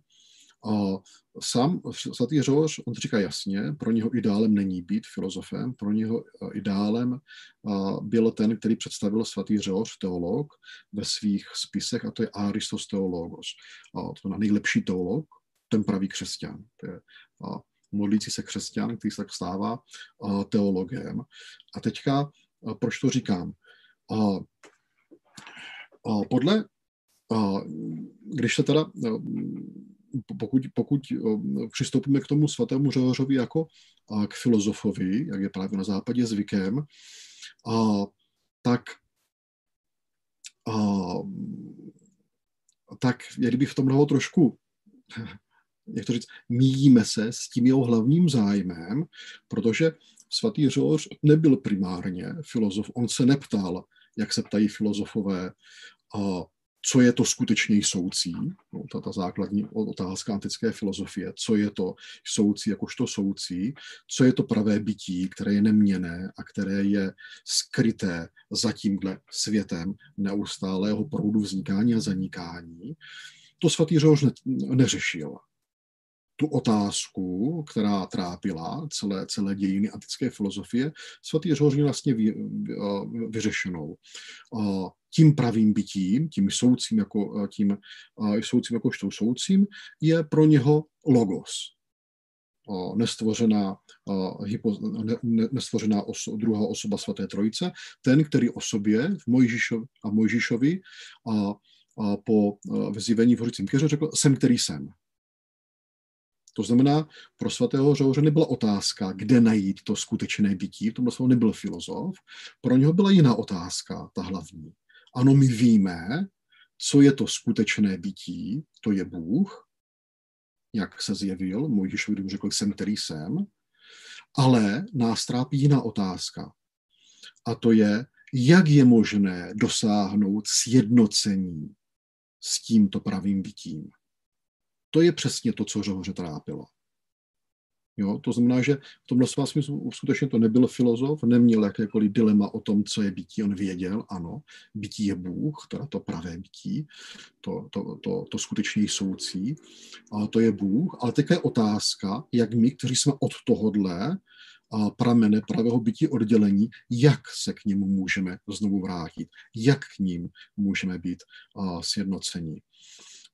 A sám svatý Řehoř, on říká jasně, pro něho ideálem není být filozofem, pro něho ideálem byl ten, který představil svatý Řehoř, teolog, ve svých spisech, a to je Aristos Theologos, to je nejlepší teolog, ten pravý křesťan, to je modlící se křesťan, který se tak stává teologem. A teďka, proč to říkám? Podle, když se teda... Pokud, pokud přistoupíme k tomu svatému Řehořovi jako k filozofovi, jak je právě na západě zvykem, a, tak, a, tak jak kdyby v tomhle trošku, jak to říct, míjíme se s tím jeho hlavním zájmem, protože svatý Řehoř nebyl primárně filozof. On se neptal, jak se ptají filozofové, a co je to skutečně jsoucí, no, ta, ta základní otázka antické filozofie, co je to jsoucí jakožto soucí, co je to pravé bytí, které je neměnné a které je skryté za tímhle světem neustálého proudu vznikání a zanikání. To svatý Řehoř ne, neřešil. Tu otázku, která trápila celé, celé dějiny antické filozofie, svatý Řehoř vlastně vy, vy, vyřešenou. A tím pravým bytím, tím jsoucím jako tím jsoucím jako jsoucím, je pro něho logos. A nestvořená, a hypo, ne, nestvořená oso, druhá osoba svaté trojice, ten, který o sobě v Mojžíšo, a Mojžíšovi a, a po vyzývení v hořícím keře řekl, jsem, který jsem. To znamená, pro svatého Řehoře nebyla otázka, kde najít to skutečné bytí, v tomhle slovu nebyl filozof, pro něho byla jiná otázka, ta hlavní. Ano, my víme, co je to skutečné bytí, to je Bůh, jak se zjevil, Mojžíšovi mu řekl, jsem, který jsem, ale nás trápí jiná otázka. A to je, jak je možné dosáhnout sjednocení s tímto pravým bytím. To je přesně to, co Řehoře trápilo. Jo? To znamená, že v tomhle svém smyslu skutečně to nebyl filozof, neměl jakékoliv dilema o tom, co je bytí. On věděl, ano, bytí je Bůh, teda to pravé bytí, to, to, to, to skutečně jsoucí, a to je Bůh. Ale teď je otázka, jak my, kteří jsme od tohodle pramene pravého bytí oddělení, jak se k němu můžeme znovu vrátit, jak k ním můžeme být sjednocení.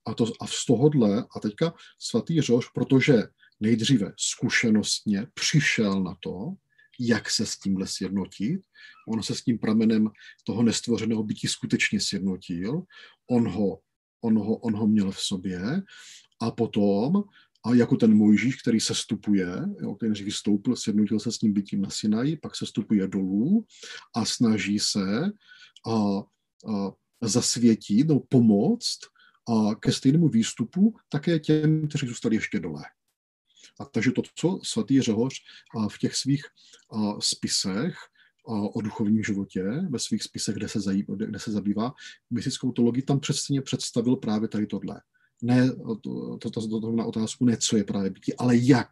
A, to, a z tohohle, a teďka svatý Řehoř, protože nejdříve zkušenostně přišel na to, jak se s tímhle sjednotit, on se s tím pramenem toho nestvořeného bytí skutečně sjednotil, on ho, on ho, on ho měl v sobě a potom a jako ten Mojžíš, který sestupuje, jo, který vystoupil, sjednotil se s ním bytím na Sinaji, pak sestupuje dolů a snaží se a, a zasvětit, no, pomoct a ke stejnému výstupu také těm, kteří zůstali ještě dole. A takže to, co svatý Řehoř v těch svých spisech o duchovním životě, ve svých spisech, kde se, zají, kde se zabývá mystickou teologií, tam přesně představil právě tady tohle. Ne, to, to, to, to na otázku ne, co je právě bytí, ale jak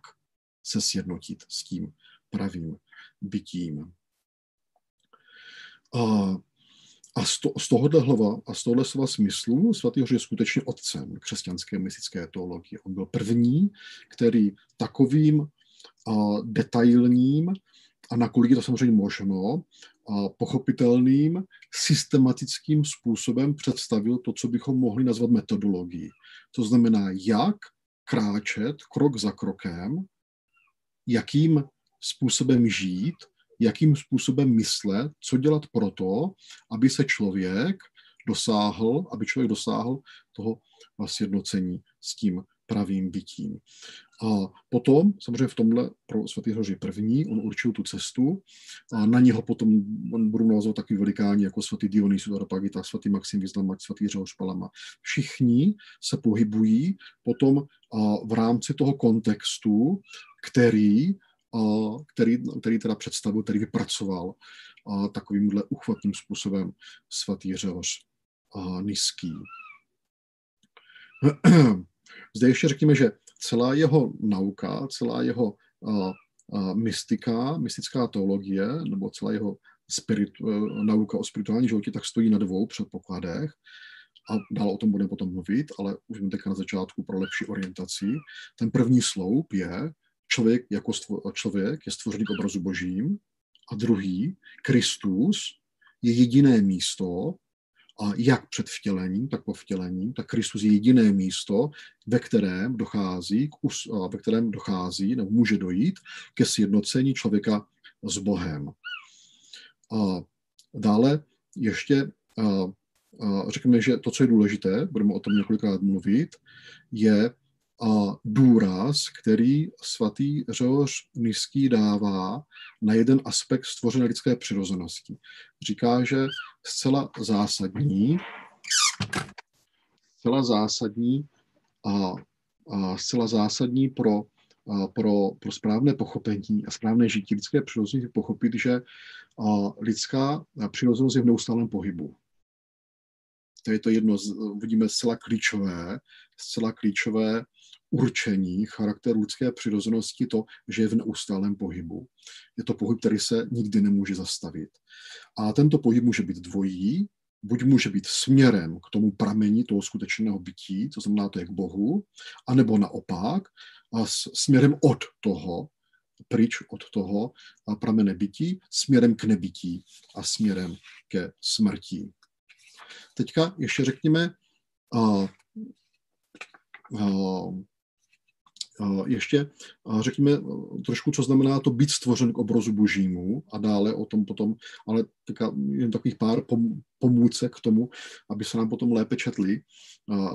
se sjednotit s tím pravým bytím. A, a z, to, z tohohle hlava a z tohohle slova smyslu svatý Řehoř je skutečně otcem křesťanské mystické teologie. On byl první, který takovým a, detailním a nakolik je to samozřejmě možno, a pochopitelným, systematickým způsobem představil to, co bychom mohli nazvat metodologií. To znamená, jak kráčet krok za krokem, jakým způsobem žít, jakým způsobem myslet, co dělat proto, aby se člověk dosáhl, aby člověk dosáhl toho sjednocení s tím pravým bytím. A potom, samozřejmě v tomhle pro svatý Řehoř první, on určil tu cestu a na něho potom budou navazovat takový velikáni jako svatý Dionysios Areopagita, svatý Maxim Vyznavač, svatý Řehoř Palama. Všichni se pohybují potom v rámci toho kontextu, který, který, který teda představil, který vypracoval takovýmhle uchvatným způsobem svatý Řehoř Nysský. Zde ještě řekněme, že celá jeho nauka, celá jeho a, a, mystika, mystická teologie, nebo celá jeho spiritu, nauka o spirituální životě, tak stojí na dvou předpokladech. A dál o tom budeme potom mluvit, ale už jen teďka na začátku pro lepší orientaci. Ten první sloup je, člověk jako stvo, člověk je stvořený k obrazu božím. A druhý, Kristus je jediné místo, a jak před vtělením, tak po vtělení, tak Kristus je jediné místo, ve kterém dochází, ve kterém dochází, nebo může dojít ke sjednocení člověka s Bohem. A dále ještě a, a řekněme, že to, co je důležité, budeme o tom několikrát mluvit, je a důraz, který svatý Řehoř Nysský dává na jeden aspekt stvořené lidské přirozenosti. Říká, že zcela zásadní, zcela zásadní, a, a zcela zásadní pro, a pro, pro správné pochopení a správné žití lidské přirozenosti je pochopit, že a, lidská přirozenost je v neustálém pohybu. To je to jedno, vidíme zcela klíčové, zcela klíčové určení charakteru lidské přirozenosti, to, že je v neustálém pohybu. Je to pohyb, který se nikdy nemůže zastavit. A tento pohyb může být dvojí, buď může být směrem k tomu prameni toho skutečného bytí, to znamená to je k Bohu, anebo naopak a směrem od toho, pryč od toho pramene bytí, směrem k nebytí a směrem ke smrti. Teďka ještě řekněme a, a, ještě řekněme trošku, co znamená to být stvořen k obrazu božímu a dále o tom potom, ale jen takových pár pomůcek k tomu, aby se nám potom lépe četli,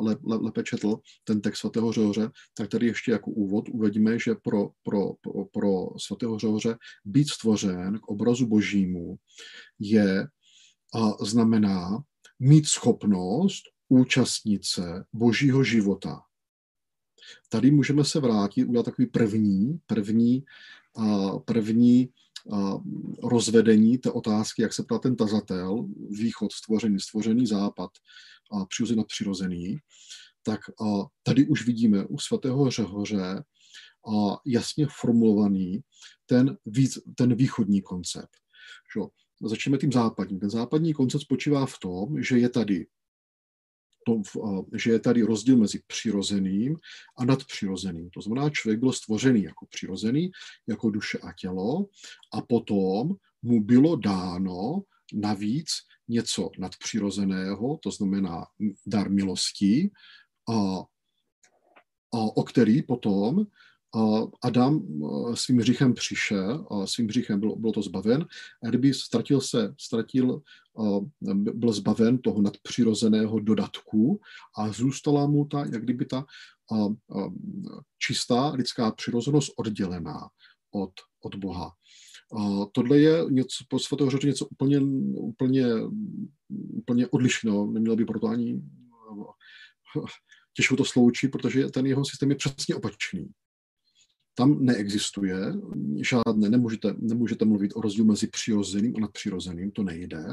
lé, lé, lépe četl ten text svatého Řehoře, tak tady ještě jako úvod uvedíme, že pro, pro, pro, pro svatého Řehoře být stvořen k obrazu božímu je a znamená mít schopnost účastnit se božího života. Tady můžeme se vrátit, udělat takový první, první, a, první a, rozvedení té otázky, jak se ptá ten tazatel, východ, stvořený, stvořený západ, a přirozený nadpřirozený. Tak a, tady už vidíme u svatého Řehoře a jasně formulovaný ten, víc, ten východní koncept. Že? Začneme tím západním. Ten západní koncept spočívá v tom, že je tady, to, že je tady rozdíl mezi přirozeným a nadpřirozeným. To znamená, člověk byl stvořený jako přirozený, jako duše a tělo, a potom mu bylo dáno navíc něco nadpřirozeného, to znamená dar milosti, a, a o který potom Adam svým hříchem přišel, svým hříchem byl, byl to zbaven, a kdyby ztratil se, ztratil, byl zbaven toho nadpřirozeného dodatku a zůstala mu ta, jak kdyby ta čistá lidská přirozenost oddělená od, od Boha. Tohle je něco, po svatého řečeno něco úplně, úplně, úplně odlišného, nemělo by proto ani těžko to sloučit, protože ten jeho systém je přesně opačný. Tam neexistuje žádné, nemůžete, nemůžete mluvit o rozdílu mezi přirozeným a nadpřirozeným, to nejde.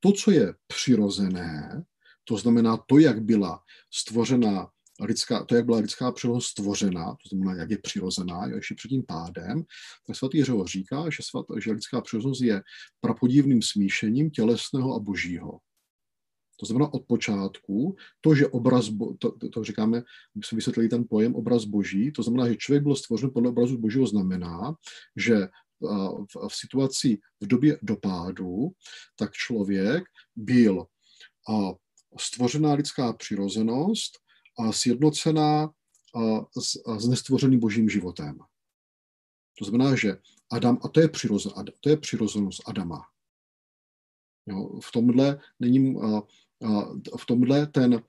To, co je přirozené, to znamená to, jak byla stvořena lidská, to, jak byla lidská přirozenost stvořena, to znamená, jak je přirozená, ještě před tím pádem, tak svatý Řehoř říká, že, svat, že lidská přirozenost je prapodivným smíšením tělesného a božího. To znamená od počátku, to, že obraz, to, to říkáme, my jsme vysvětlili ten pojem obraz boží, to znamená, že člověk byl stvořen podle obrazu božího, znamená, že v, v situaci, v době dopádu, tak člověk byl stvořená lidská přirozenost a sjednocená s, s nestvořeným božím životem. To znamená, že Adam, a to je, přirozen, to je přirozenost Adama. Jo, v tomhle není... V tomhle ten,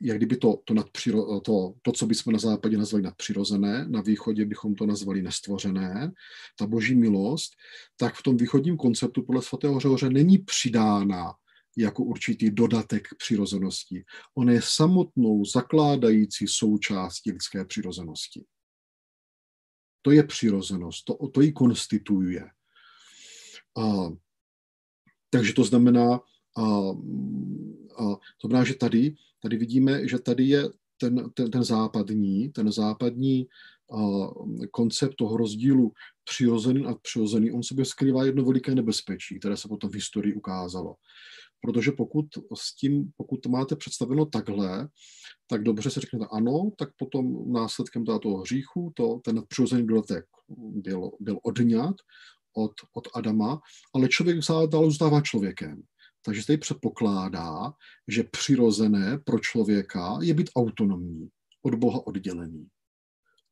jak kdyby to, to, nadpřiro, to, to, co bychom na západě nazvali nadpřirozené, na východě bychom to nazvali nestvořené, ta boží milost, tak v tom východním konceptu podle svatého Řehoře není přidána jako určitý dodatek přirozenosti. Ona je samotnou zakládající součástí lidské přirozenosti. To je přirozenost, to, to ji konstituuje. A, takže to znamená, A, a to znamená, že tady, tady vidíme, že tady je ten, ten, ten západní, ten západní a, koncept toho rozdílu přirozený a přirozený, on sobě skrývá jedno veliké nebezpečí, které se potom v historii ukázalo. Protože pokud s tím, pokud máte představeno takhle, tak dobře se řeknete ano, tak potom následkem toho hříchu to, ten přirozený dodatek byl, byl odňat od, od Adama, ale člověk dál zůstává člověkem. Takže se tady předpokládá, že přirozené pro člověka je být autonomní, od Boha oddělený.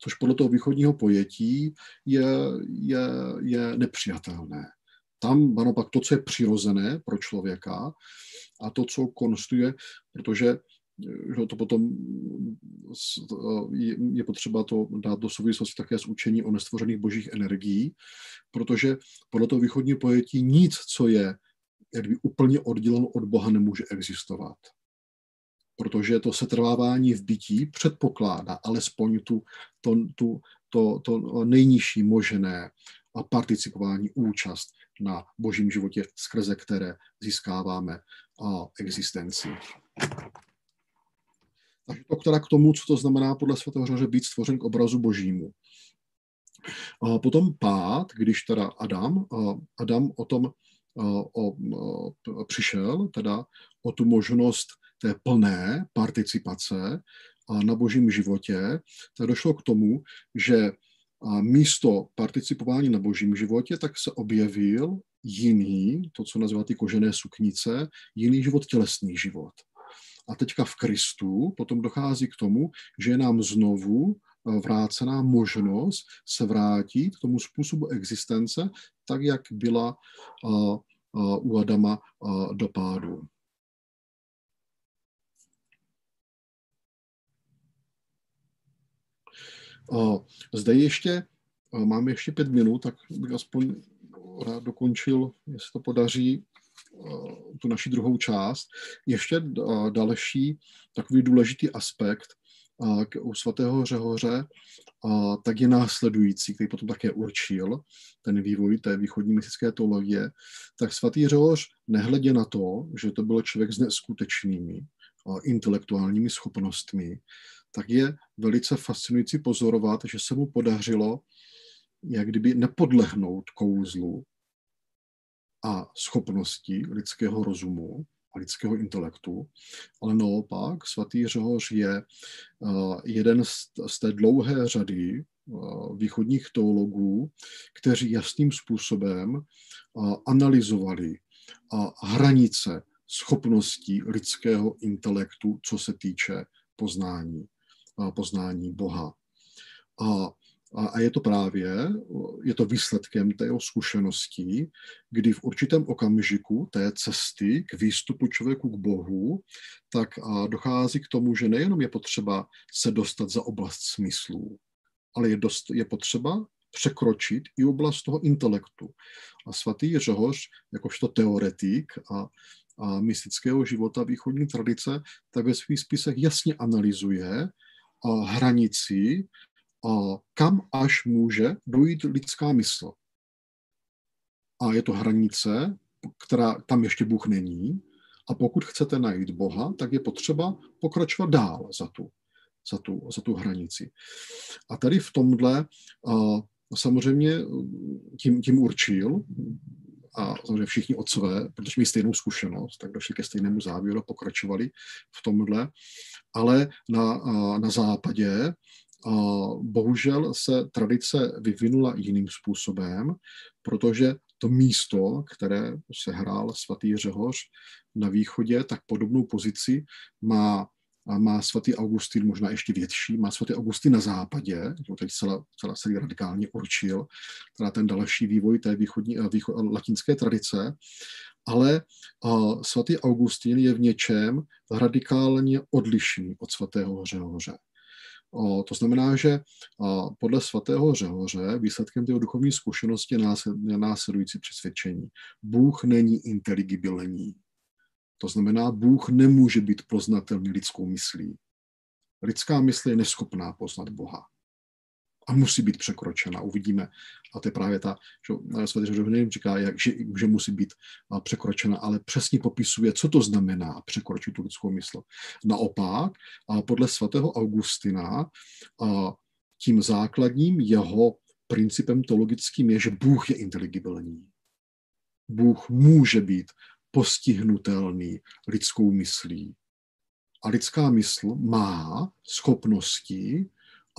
Což podle toho východního pojetí je, je, je nepřijatelné. Tam, ano, pak to, co je přirozené pro člověka a to, co konstuje, protože to potom je potřeba to dát do souvislosti také s učení o nestvořených božích energií, protože podle toho východního pojetí nic, co je jak by úplně odděleno od Boha, nemůže existovat. Protože to setrvávání v bytí předpokládá alespoň tu, to, tu, to, to nejnižší možné a participování, účast na božím životě, skrze které získáváme existenci. Takže to teda k tomu, co to znamená podle svatého Řehoře být stvořen k obrazu božímu. A potom pád, když teda Adam, Adam o tom O, o, přišel teda o tu možnost té plné participace na božím životě, tak došlo k tomu, že místo participování na božím životě, tak se objevil jiný, to, co nazývá ty kožené suknice, jiný život, tělesný život. A teďka v Kristu potom dochází k tomu, že je nám znovu vrácená možnost se vrátit k tomu způsobu existence, tak, jak byla u Adama do pádu. Zde ještě, máme ještě pět minut, tak bych aspoň rád dokončil, jestli to podaří, tu naši druhou část. Ještě další takový důležitý aspekt u svatého Řehoře, tak je následující, který potom také určil ten vývoj té východní mystické teologie, tak svatý Řehoř, nehledě na to, že to byl člověk s neskutečnými intelektuálními schopnostmi, tak je velice fascinující pozorovat, že se mu podařilo jak kdyby nepodlehnout kouzlu a schopnosti lidského rozumu, lidského intelektu, ale naopak svatý Řehoř je jeden z té dlouhé řady východních teologů, kteří jasným způsobem analyzovali hranice schopností lidského intelektu, co se týče poznání, poznání Boha. A A, a je to právě, je to výsledkem té jeho zkušeností, kdy v určitém okamžiku té cesty k výstupu člověku k Bohu, tak a dochází k tomu, že nejenom je potřeba se dostat za oblast smyslů, ale je, dost, je potřeba překročit i oblast toho intelektu. A svatý Řehoř, jakožto teoretik a, a mystického života východní tradice, tak ve svých spisech jasně analyzuje a hranici, a kam až může dojít lidská mysl. A je to hranice, která tam ještě Bůh není. A pokud chcete najít Boha, tak je potřeba pokračovat dál za tu, za tu, za tu hranici. A tady v tomhle a samozřejmě tím, tím určil, a samozřejmě všichni otcové, protože mají stejnou zkušenost, tak došli ke stejnému závěru a pokračovali v tomhle. Ale na, na západě a bohužel se tradice vyvinula jiným způsobem, protože to místo, které se hrál svatý Řehoř na východě, tak podobnou pozici má, má svatý Augustin, možná ještě větší, má svatý Augustin na západě, který celá, celá celý radikálně určil, teda ten další vývoj té východní, východ, latinské tradice, ale a svatý Augustin je v něčem radikálně odlišný od svatého Řehoře. To znamená, že podle svatého Řehoře výsledkem těho duchovní zkušenosti je následující přesvědčení. Bůh není inteligibilní. To znamená, Bůh nemůže být poznatelný lidskou myslí. Lidská mysl je neschopná poznat Boha. A musí být překročena. Uvidíme. A to je právě ta, že svatý Řehoř říká, jak, že, že musí být překročena, ale přesně popisuje, co to znamená překročit tu lidskou mysl. Naopak, a podle svatého Augustina, a tím základním jeho principem teologickým je, že Bůh je inteligibilní. Bůh může být postihnutelný lidskou myslí. A lidská mysl má schopnosti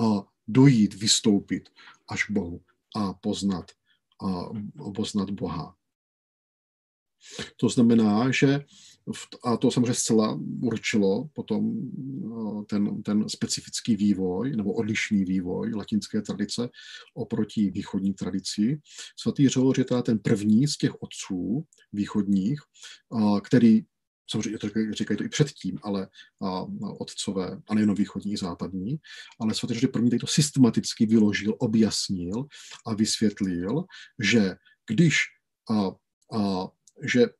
a dojít, vystoupit až k Bohu a poznat, a poznat Boha. To znamená, že, v, a to samozřejmě zcela určilo potom ten, ten specifický vývoj, nebo odlišný vývoj latinské tradice oproti východní tradici. Svatý Řehoř je teda ten první z těch otců východních, který samozřejmě říkají to i předtím, ale a, otcové, a nejenom východní i západní, ale svatý Řehoř první tady to systematicky vyložil, objasnil a vysvětlil, že když a, a, že, a,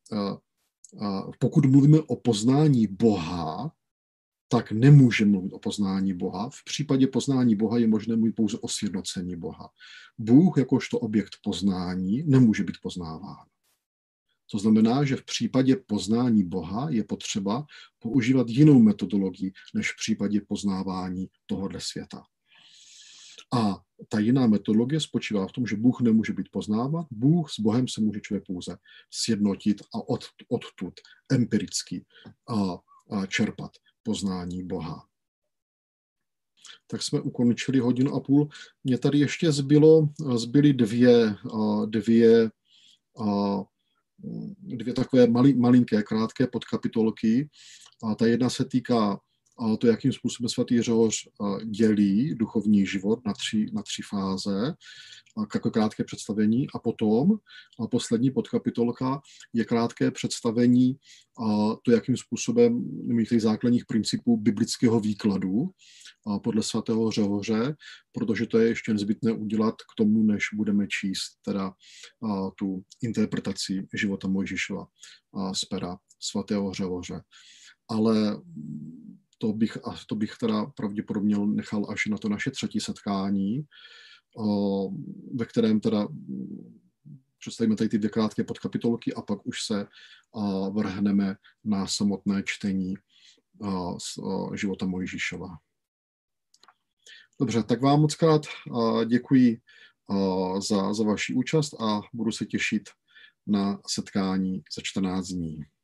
a, pokud mluvíme o poznání Boha, tak nemůžeme mluvit o poznání Boha. V případě poznání Boha je možné mluvit pouze o sjednocení Boha. Bůh jakožto objekt poznání nemůže být poznáván. To znamená, že v případě poznání Boha je potřeba používat jinou metodologii, než v případě poznávání tohoto světa. A ta jiná metodologie spočívá v tom, že Bůh nemůže být poznáván, Bůh s Bohem se může člověk pouze sjednotit a od, odtud empiricky a, a čerpat poznání Boha. Tak jsme ukončili hodinu a půl. Mně tady ještě zbylo, zbyly dvě, dvě dvě takové mali, malinké, krátké podkapitolky. A ta jedna se týká to, jakým způsobem svatý Řehoř dělí duchovní život na tři, na tři fáze, jako krátké představení. A potom a poslední podkapitolka je krátké představení a to, jakým způsobem těch základních principů biblického výkladu a podle svatého Řehoře, protože to je ještě nezbytné udělat k tomu, než budeme číst teda a tu interpretaci života Mojžíšova a z pera svatého Řehoře. Ale to bych, to bych teda pravděpodobně nechal až na to naše třetí setkání, ve kterém teda představíme tady ty dvě krátké podkapitolky a pak už se vrhneme na samotné čtení života Mojžíšova. Dobře, tak vám moc krát děkuji za, za vaši účast a budu se těšit na setkání za čtrnáct dní.